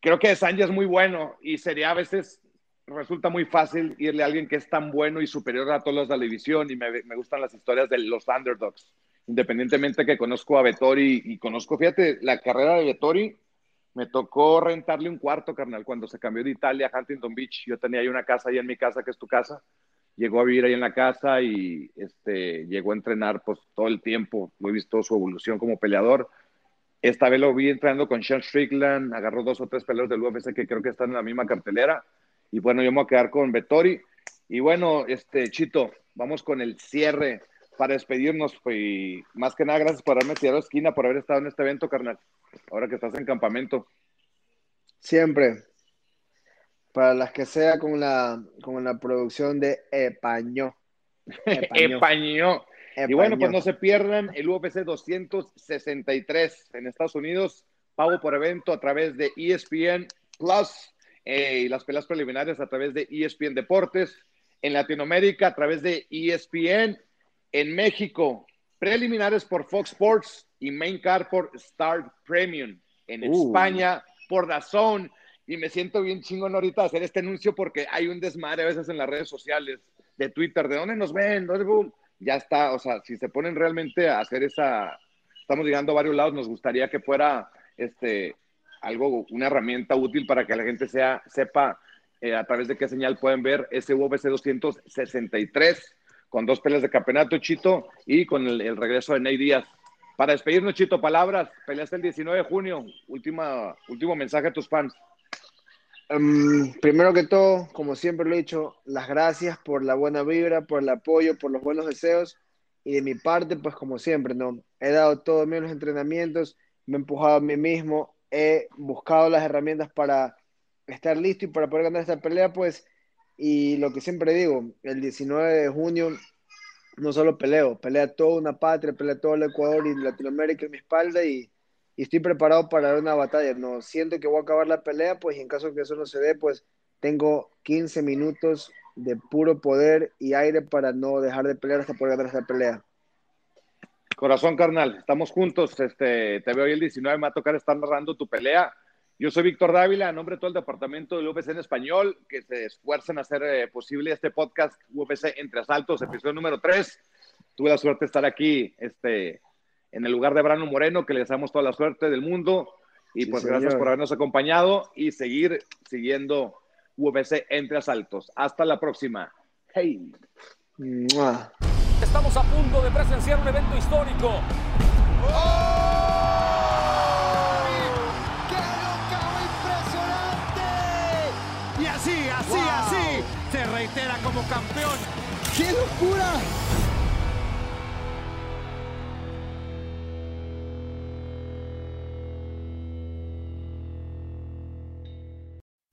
creo que Adesanya es muy bueno y sería a veces, resulta muy fácil irle a alguien que es tan bueno y superior a todos los de la división y me gustan las historias de los underdogs. Independientemente que conozco a Vettori y conozco, fíjate, la carrera de Vettori, me tocó rentarle un cuarto, carnal, cuando se cambió de Italia a Huntington Beach. Yo tenía ahí una casa, ahí en mi casa, que es tu casa. Llegó a vivir ahí en la casa y llegó a entrenar pues, todo el tiempo. Lo he visto su evolución como peleador. Esta vez lo vi entrenando con Sean Strickland. Agarró 2 o 3 peleadores del UFC que creo que están en la misma cartelera. Y bueno, yo me voy a quedar con Vettori. Y bueno, Chito, vamos con el cierre para despedirnos. Y más que nada, gracias por haberme tirado a la esquina, por haber estado en este evento, carnal. Ahora que estás en campamento. Siempre. Para las que sea con la producción de Epañó. Epañó. Y bueno, pues no se pierdan el UFC 263 en Estados Unidos. Pago por evento a través de ESPN Plus y las peleas preliminares a través de ESPN Deportes. En Latinoamérica a través de ESPN. En México, preliminares por Fox Sports y Main Card por Star Premium. En España, por DAZN. Y me siento bien chingón ahorita hacer este anuncio porque hay un desmadre a veces en las redes sociales, de Twitter, de dónde nos ven, ya está, o sea, si se ponen realmente a hacer estamos llegando a varios lados, nos gustaría que fuera una herramienta útil para que la gente sepa a través de qué señal pueden ver ese UFC 263 con 2 peleas de campeonato, Chito, y con el regreso de Nate Díaz. Para despedirnos, Chito, palabras, peleas el 19 de junio, último mensaje a tus fans. Primero que todo, como siempre lo he dicho, las gracias por la buena vibra, por el apoyo, por los buenos deseos y de mi parte, pues como siempre, ¿no? He dado todo en los entrenamientos, me he empujado a mí mismo, he buscado las herramientas para estar listo y para poder ganar esta pelea, pues, y lo que siempre digo, el 19 de junio no solo peleo, pelea toda una patria, pelea todo el Ecuador y Latinoamérica en mi espalda y estoy preparado para dar una batalla, no siento que voy a acabar la pelea, pues en caso que eso no se dé, pues tengo 15 minutos de puro poder y aire para no dejar de pelear hasta poder ganar esta pelea. Corazón, carnal, estamos juntos, te veo hoy el 19, me va a tocar estar narrando tu pelea. Yo soy Víctor Dávila, a nombre de todo el departamento del UFC en español, que se esfuerzan a hacer posible este podcast UFC Entre Asaltos, episodio número 3. Tuve la suerte de estar aquí, en el lugar de Brandon Moreno, que le deseamos toda la suerte del mundo. Y pues sí, gracias señor. Por habernos acompañado y seguir siguiendo UFC Entre Asaltos. Hasta la próxima. Hey. ¡Mua! Estamos a punto de presenciar un evento histórico. ¡Oh! ¡Qué locao impresionante! Y así, así, wow. Así se reitera como campeón. ¡Qué locura!